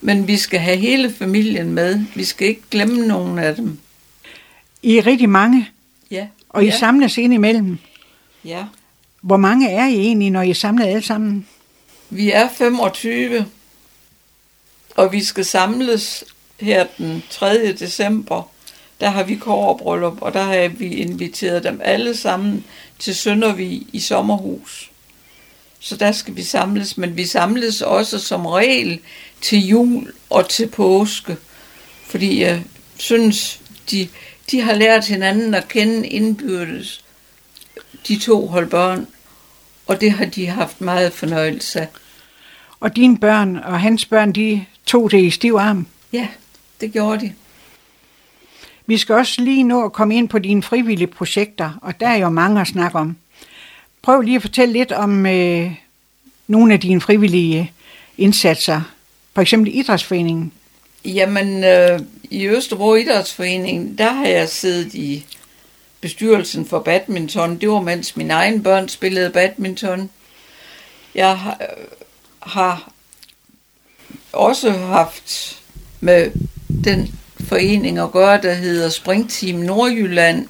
Men vi skal have hele familien med. Vi skal ikke glemme nogen af dem. I er rigtig mange. Ja. Og I samles ind imellem. Ja. Hvor mange er I egentlig, når I samler alle sammen? Vi er 25, og vi skal samles her den 3. december. Der har vi kobberbryllup, og der har vi inviteret dem alle sammen til Søndervig i sommerhus. Så der skal vi samles, men vi samles også som regel til jul og til påske. Fordi jeg synes, de har lært hinanden at kende indbyrdes, de to hold børn. Og det har de haft meget fornøjelse af. Og dine børn og hans børn, de tog det i stiv arm? Ja, det gjorde de. Vi skal også lige nå at komme ind på dine frivillige projekter, og der er jo mange at snakke om. Prøv lige at fortælle lidt om nogle af dine frivillige indsatser. For eksempel Idrætsforeningen. Jamen, i Østervrå Idrætsforeningen, der har jeg siddet i bestyrelsen for badminton. Det var, mens mine egne børn spillede badminton. Jeg har også haft med den forening at gøre, der hedder Springteam Nordjylland,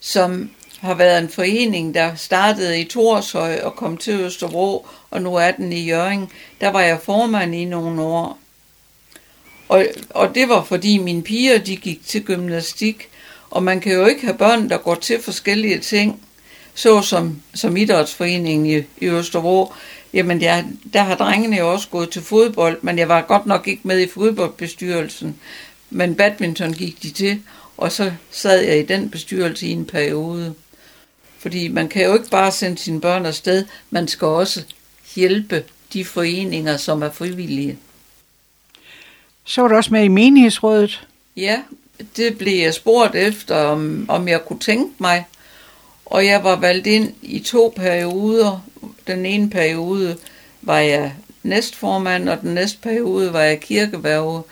som har været en forening, der startede i Torshøj og kom til Østervrå, og nu er den i Hjørring. Der var jeg formand i nogle år. Og det var, fordi mine piger, de gik til gymnastik, og man kan jo ikke have børn, der går til forskellige ting, såsom idrætsforeningen i Østervrå. Jamen, der har drengene jo også gået til fodbold, men jeg var godt nok ikke med i fodboldbestyrelsen. Men badminton gik de til, og så sad jeg i den bestyrelse i en periode. Fordi man kan jo ikke bare sende sine børn afsted, man skal også hjælpe de foreninger, som er frivillige. Så var du også med i menighedsrådet? Ja, det blev jeg spurgt efter, om jeg kunne tænke mig. Og jeg var valgt ind i 2 perioder. Den ene periode var jeg næstformand, og den næste periode var jeg kirkeværge.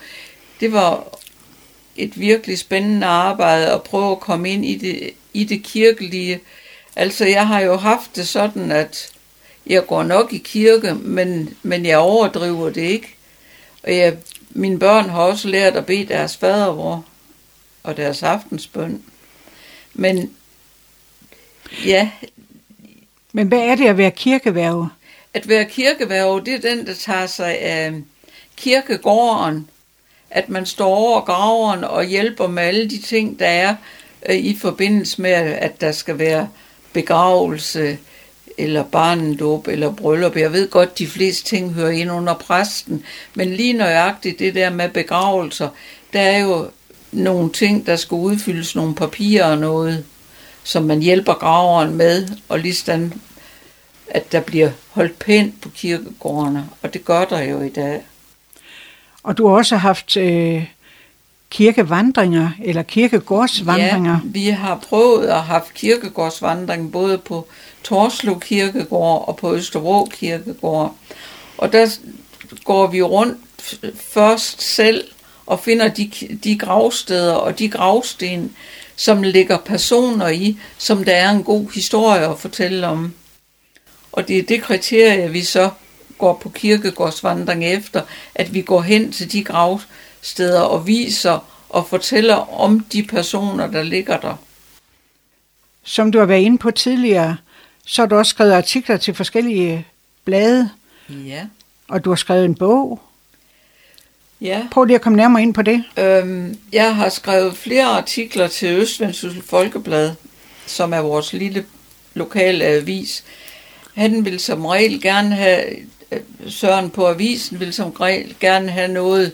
Det var et virkelig spændende arbejde at prøve at komme ind i det kirkelige. Altså, jeg har jo haft det sådan, at jeg går nok i kirke, men jeg overdriver det ikke. Og mine børn har også lært at bede deres fadervor og deres aftensbøn. Men ja. Men hvad er det at være kirkeværge? At være kirkeværge, det er den, der tager sig af kirkegården. At man står over graveren og hjælper med alle de ting, der er i forbindelse med, at der skal være begravelse, eller barnedåb, eller bryllup. Jeg ved godt, de fleste ting hører ind under præsten, men lige nøjagtigt det der med begravelser, der er jo nogle ting, der skal udfyldes, nogle papirer og noget, som man hjælper graveren med, og ligesådan, at der bliver holdt pænt på kirkegårdene, og det gør der jo i dag. Og du har også haft kirkevandringer, eller kirkegårdsvandringer. Ja, vi har prøvet at have kirkegårdsvandring både på Torslev Kirkegård og på Østervrå Kirkegård. Og der går vi rundt først selv og finder de gravsteder og de gravsten, som ligger personer i, som der er en god historie at fortælle om. Og det er det kriterie, vi så går på kirkegårdsvandring efter, at vi går hen til de gravsteder og viser og fortæller om de personer, der ligger der. Som du har været inde på tidligere, så har du også skrevet artikler til forskellige blade. Ja. Og du har skrevet en bog. Ja. Prøv lige at komme nærmere ind på det. Jeg har skrevet flere artikler til Østvendssyssel Folkeblad, som er vores lille lokale avis. Han vil som regel gerne have, Søren på avisen vil som regel gerne have noget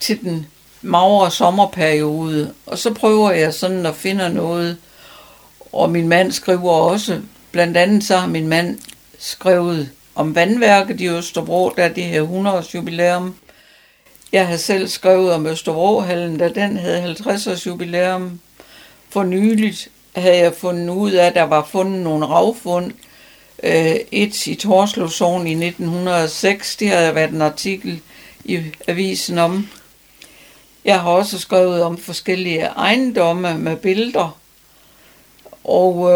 til den magre sommerperiode. Og så prøver jeg sådan at finde noget. Og min mand skriver også, blandt andet så har min mand skrevet om vandværket i Østervrå, da det her 100-års jubilæum. Jeg har selv skrevet om Østerbrohallen, da den havde 50-års jubilæum. For nyligt havde jeg fundet ud af, at der var fundet nogle ravfund. Et i Torslev Sogn i 1906, det har været en artikel i avisen om. Jeg har også skrevet om forskellige ejendomme med billeder. Og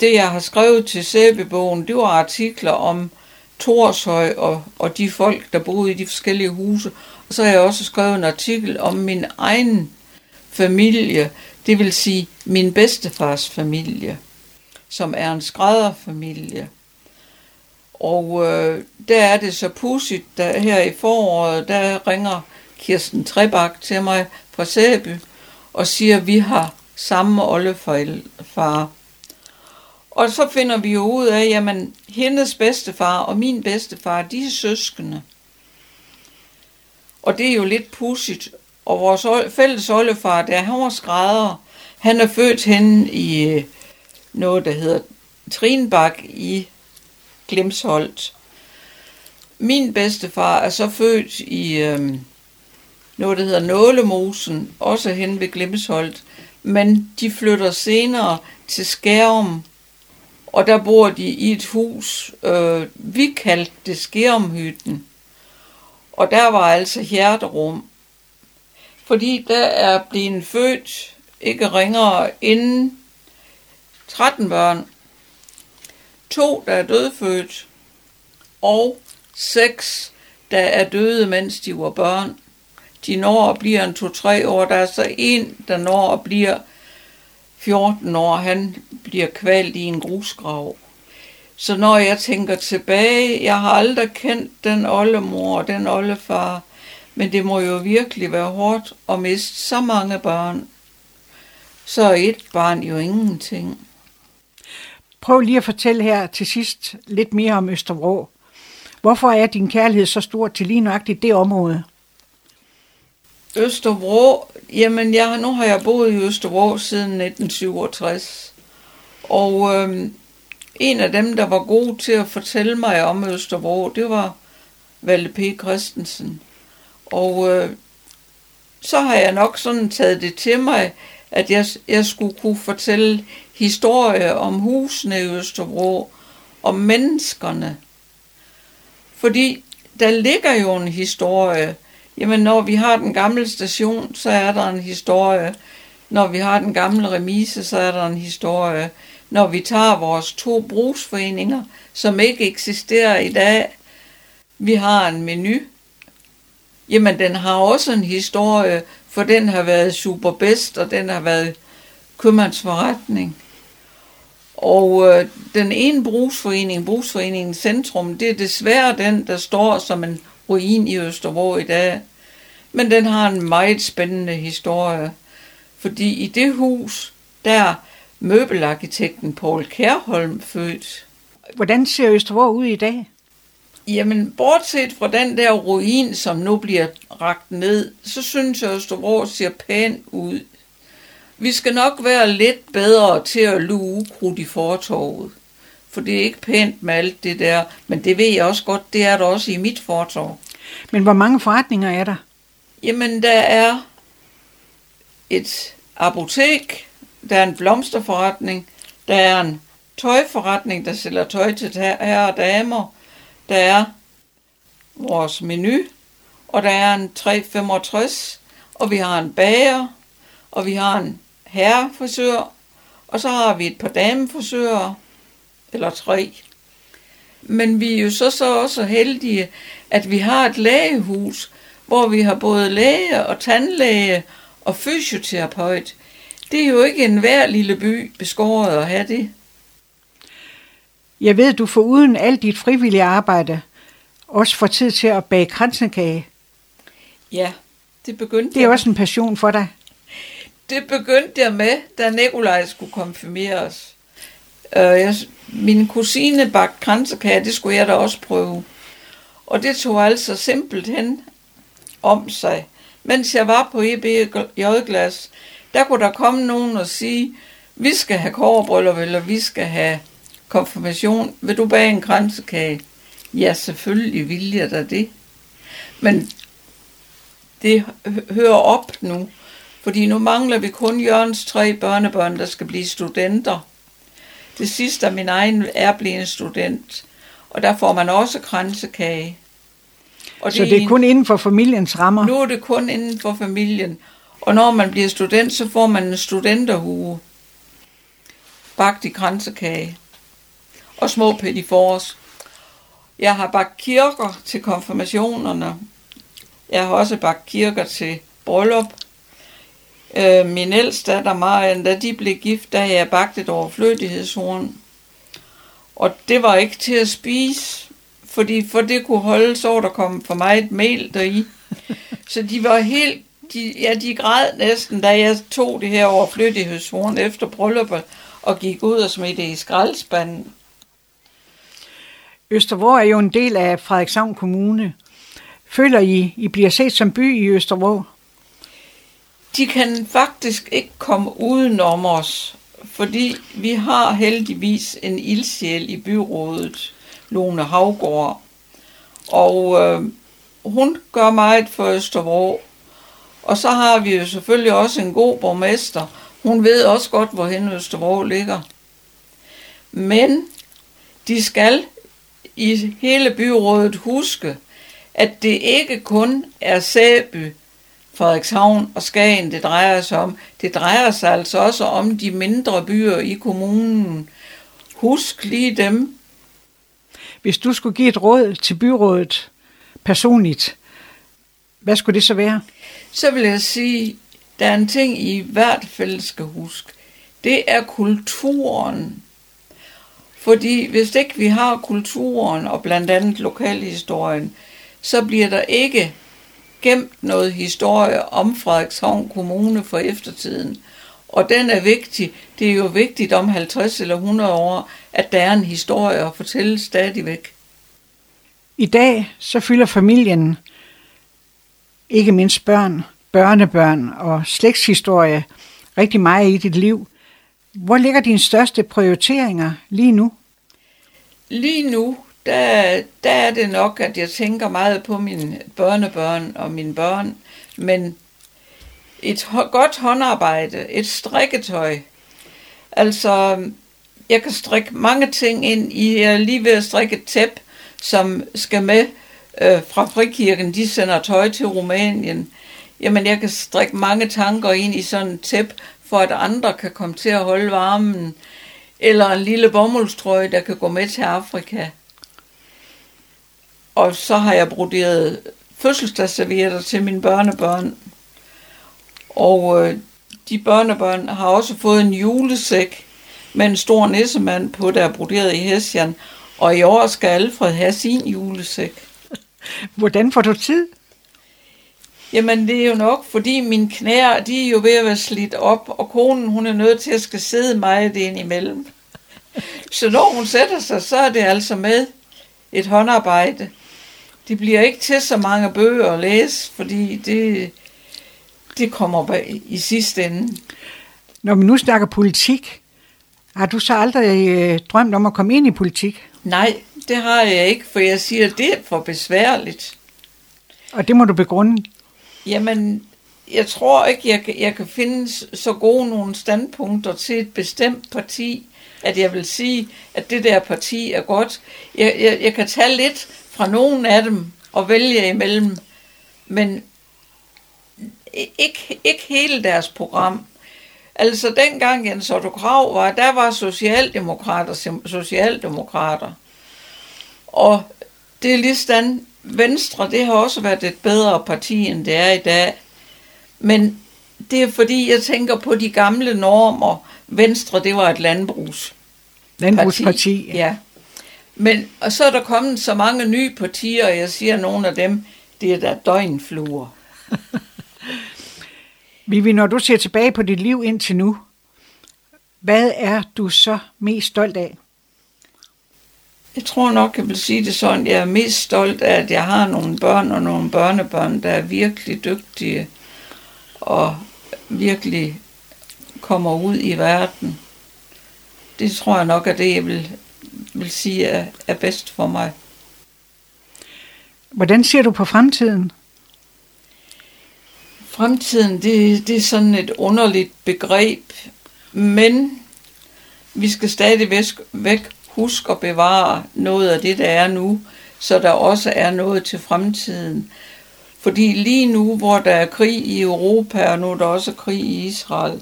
det, jeg har skrevet til Sæbebogen, det var artikler om Torshøj og de folk, der boede i de forskellige huse. Og så har jeg også skrevet en artikel om min egen familie, det vil sige min bedstefars familie, som er en skrædderfamilie. Og der er det så pudsigt, der her i foråret, der ringer Kirsten Trebak til mig fra Sæby og siger, at vi har samme oldefar. Og så finder vi jo ud af, jamen hendes bedstefar og min bedstefar, de er søskende. Og det er jo lidt pudsigt. Og vores fælles oldefar, der han var skrædder, han er født henne i noget, der hedder Trinbak i Glemsholdt. Min bedstefar er så født i noget, der hedder Nålemosen, også hen ved Glemsholdt. Men de flytter senere til Skærum, og der bor de i et hus. Vi kaldte det Skærumhytten. Og der var altså hjerterum. Fordi der er blevet født, ikke ringere, inden 13 børn. 2, der er dødfødt, og 6, der er døde, mens de var børn. De når og bliver en 2-3 år. Der er så en, der når og bliver 14 år. Han bliver kvalt i en grusgrav. Så når jeg tænker tilbage, jeg har aldrig kendt den oldemor og den oldefar, men det må jo virkelig være hårdt at miste så mange børn. Så er et barn jo ingenting. Prøv lige at fortælle her til sidst lidt mere om Østervrå. Hvorfor er din kærlighed så stor til lige nøjagtigt det område? Østervrå, jamen nu har jeg boet i Østervrå siden 1967. Og en af dem, der var god til at fortælle mig om Østervrå, det var Valde P. Christensen. Og så har jeg nok sådan taget det til mig, at jeg skulle kunne fortælle historier om husene i Østervrå, om menneskerne. Fordi der ligger jo en historie. Jamen, når vi har den gamle station, så er der en historie. Når vi har den gamle remise, så er der en historie. Når vi tager vores 2 brugsforeninger, som ikke eksisterer i dag, vi har en menu. Jamen, den har også en historie, for den har været Superbedst, og den har været købmandsforretning. Og den ene brugsforening, brugsforeningens Centrum, det er desværre den, der står som en ruin i Østervrå i dag. Men den har en meget spændende historie, fordi i det hus, der møbelarkitekten Poul Kjærholm født. Hvordan ser Østervrå ud i dag? Jamen, bortset fra den der ruin, som nu bliver ragt ned, så synes jeg, at Østervrå ser pænt ud. Vi skal nok være lidt bedre til at luge ukrudt i fortorvet, for det er ikke pænt med alt det der, men det ved jeg også godt, det er der også i mit fortorv. Men hvor mange forretninger er der? Jamen, der er et apotek, der er en blomsterforretning, der er en tøjforretning, der sælger tøj til herrer og damer, der er vores menu, og der er en 365, og vi har en bager, og vi har en herrefrisør, og så har vi et par damefrisører, eller 3. Men vi er jo så også heldige, at vi har et lægehus, hvor vi har både læge og tandlæge og fysioterapeut. Det er jo ikke enhver lille by beskåret at have det. Jeg ved, du foruden alt dit frivillige arbejde også får tid til at bage kransekage. Ja, det begyndte det er jeg også en passion for dig. Det begyndte jeg med, da Nikolaj skulle konfirmeres. Min kusine bagte kransekage, det skulle jeg da også prøve. Og det tog altså simpelthen om sig. Mens jeg var på EBJ-glas, der kunne der komme nogen og sige, vi skal have kobberbryllup, eller vi skal have konfirmation. Vil du bage en kransekage? Ja, selvfølgelig vil jeg da det. Men det hører op nu, fordi nu mangler vi kun Jørgens 3 børnebørn, der skal blive studenter. Det sidste af min egen er blevet student, og der får man også kransekage. Og så det er kun inden for familiens rammer? Nu er det kun inden for familien, og når man bliver student, så får man en studenterhue. bagt i kransekage og små petitfors. Jeg har bagt kirker til konfirmationerne. Jeg har også bagt kirker til bryllup. Min ældste datter Marian, da de blev gift, der havde jeg bagt et overflødighedshorn. Og det var ikke til at spise, fordi for det kunne holde, så der kom for mig et mel deri. Så de var helt, de græd næsten, da jeg tog det her overflødighedshorn efter brylluppet og gik ud og smed det i skraldespanden. Østervrå er jo en del af Frederikshavn Kommune. Føler I bliver set som by i Østervrå? De kan faktisk ikke komme udenom os, fordi vi har heldigvis en ildsjæl i byrådet, Lone Havgaard. Og hun gør meget for Østervrå. Og så har vi jo selvfølgelig også en god borgmester. Hun ved også godt, hvorhen Østervrå ligger. Men de skal i hele byrådet huske, at det ikke kun er Sæby, Frederikshavn og Skagen, det drejer sig om. Det drejer sig altså også om de mindre byer i kommunen. Husk lige dem. Hvis du skulle give et råd til byrådet personligt, hvad skulle det så være? Så vil jeg sige, der er en ting, I hvert fald skal huske. Det er kulturen. Fordi hvis ikke vi har kulturen og blandt andet lokalhistorien, så bliver der ikke gemt noget historie om Frederikshavn Kommune for eftertiden. Og den er vigtig. Det er jo vigtigt om 50 eller 100 år, at der er en historie at fortælle stadigvæk. I dag så fylder familien, ikke mindst børn, børnebørn og slægtshistorie rigtig meget i dit liv. Hvor ligger dine største prioriteringer lige nu? Lige nu, der er det nok, at jeg tænker meget på mine børnebørn og mine børn. Men et godt håndarbejde, et strikketøj. Altså, jeg kan strikke mange ting ind i. Jeg er lige ved at strikke et tæppe, som skal med fra Frikirken. De sender tøj til Rumænien. Jamen, jeg kan strikke mange tanker ind i sådan et tæppe, for at andre kan komme til at holde varmen. Eller en lille bomuldstrøje, der kan gå med til Afrika. Og så har jeg broderet fødselsdagsservietter til mine børnebørn. Og de børnebørn har også fået en julesæk med en stor nissemand på, der er broderet i hessian. Og i år skal Alfred have sin julesæk. Hvordan får du tid? Jamen det er jo nok, fordi mine knæer, de er jo ved at være slidt op, og konen hun er nødt til at skal sidde meget ind imellem. Så når hun sætter sig, så er det altså med et håndarbejde. Det bliver ikke til så mange bøger at læse, fordi det kommer i sidste ende. Når vi nu snakker politik, har du så aldrig drømt om at komme ind i politik? Nej, det har jeg ikke, for jeg siger, det er for besværligt. Og det må du begrunde? Jamen, jeg tror ikke, jeg kan finde så gode nogle standpunkter til et bestemt parti, at jeg vil sige, at det der parti er godt. Jeg kan tage lidt fra nogen af dem og vælge imellem, men ikke hele deres program. Altså dengang Jens Otto Krag var, der var socialdemokrater. Og det er ligesådan Venstre, det har også været et bedre parti, end det er i dag. Men det er fordi, jeg tænker på de gamle normer. Venstre, det var et landbrugsparti. Ja. Men, og så er der kommet så mange nye partier, og jeg siger, at nogle af dem, det er da døgnfluer. Vivi, når du ser tilbage på dit liv indtil nu, hvad er du så mest stolt af? Jeg tror nok, jeg vil sige det sådan, jeg er mest stolt af, at jeg har nogle børn og nogle børnebørn, der er virkelig dygtige og virkelig kommer ud i verden. Det tror jeg nok er det, jeg vil sige er bedst for mig. Hvordan ser du på fremtiden? Fremtiden, det er sådan et underligt begreb, men vi skal stadigvæk husk at bevare noget af det, der er nu, så der også er noget til fremtiden. Fordi lige nu, hvor der er krig i Europa, og nu er der også krig i Israel,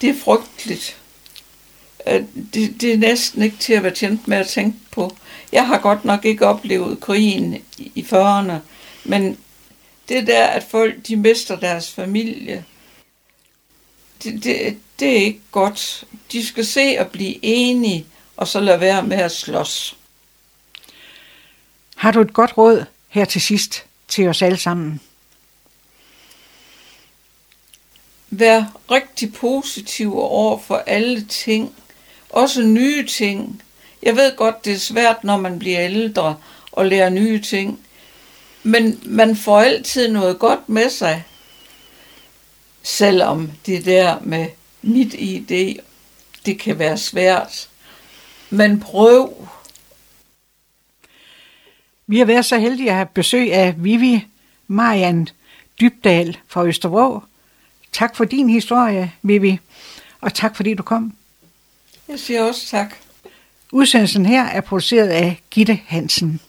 det er frygteligt. Det er næsten ikke til at være tjent med at tænke på. Jeg har godt nok ikke oplevet krigen i 40'erne, men det der, at folk de mister deres familie, det er ikke godt. De skal se og blive enige, og så lade være med at slås. Har du et godt råd her til sidst til os alle sammen? Vær rigtig positiv over for alle ting, også nye ting. Jeg ved godt, det er svært, når man bliver ældre og lærer nye ting, men man får altid noget godt med sig, selvom det der med MitID, det kan være svært. Men prøv. Vi har været så heldige at have besøg af Vivi Marian Dybdahl fra Østervrå. Tak for din historie, Vivi, og tak fordi du kom. Jeg siger også tak. Udsendelsen her er produceret af Gitte Hansen.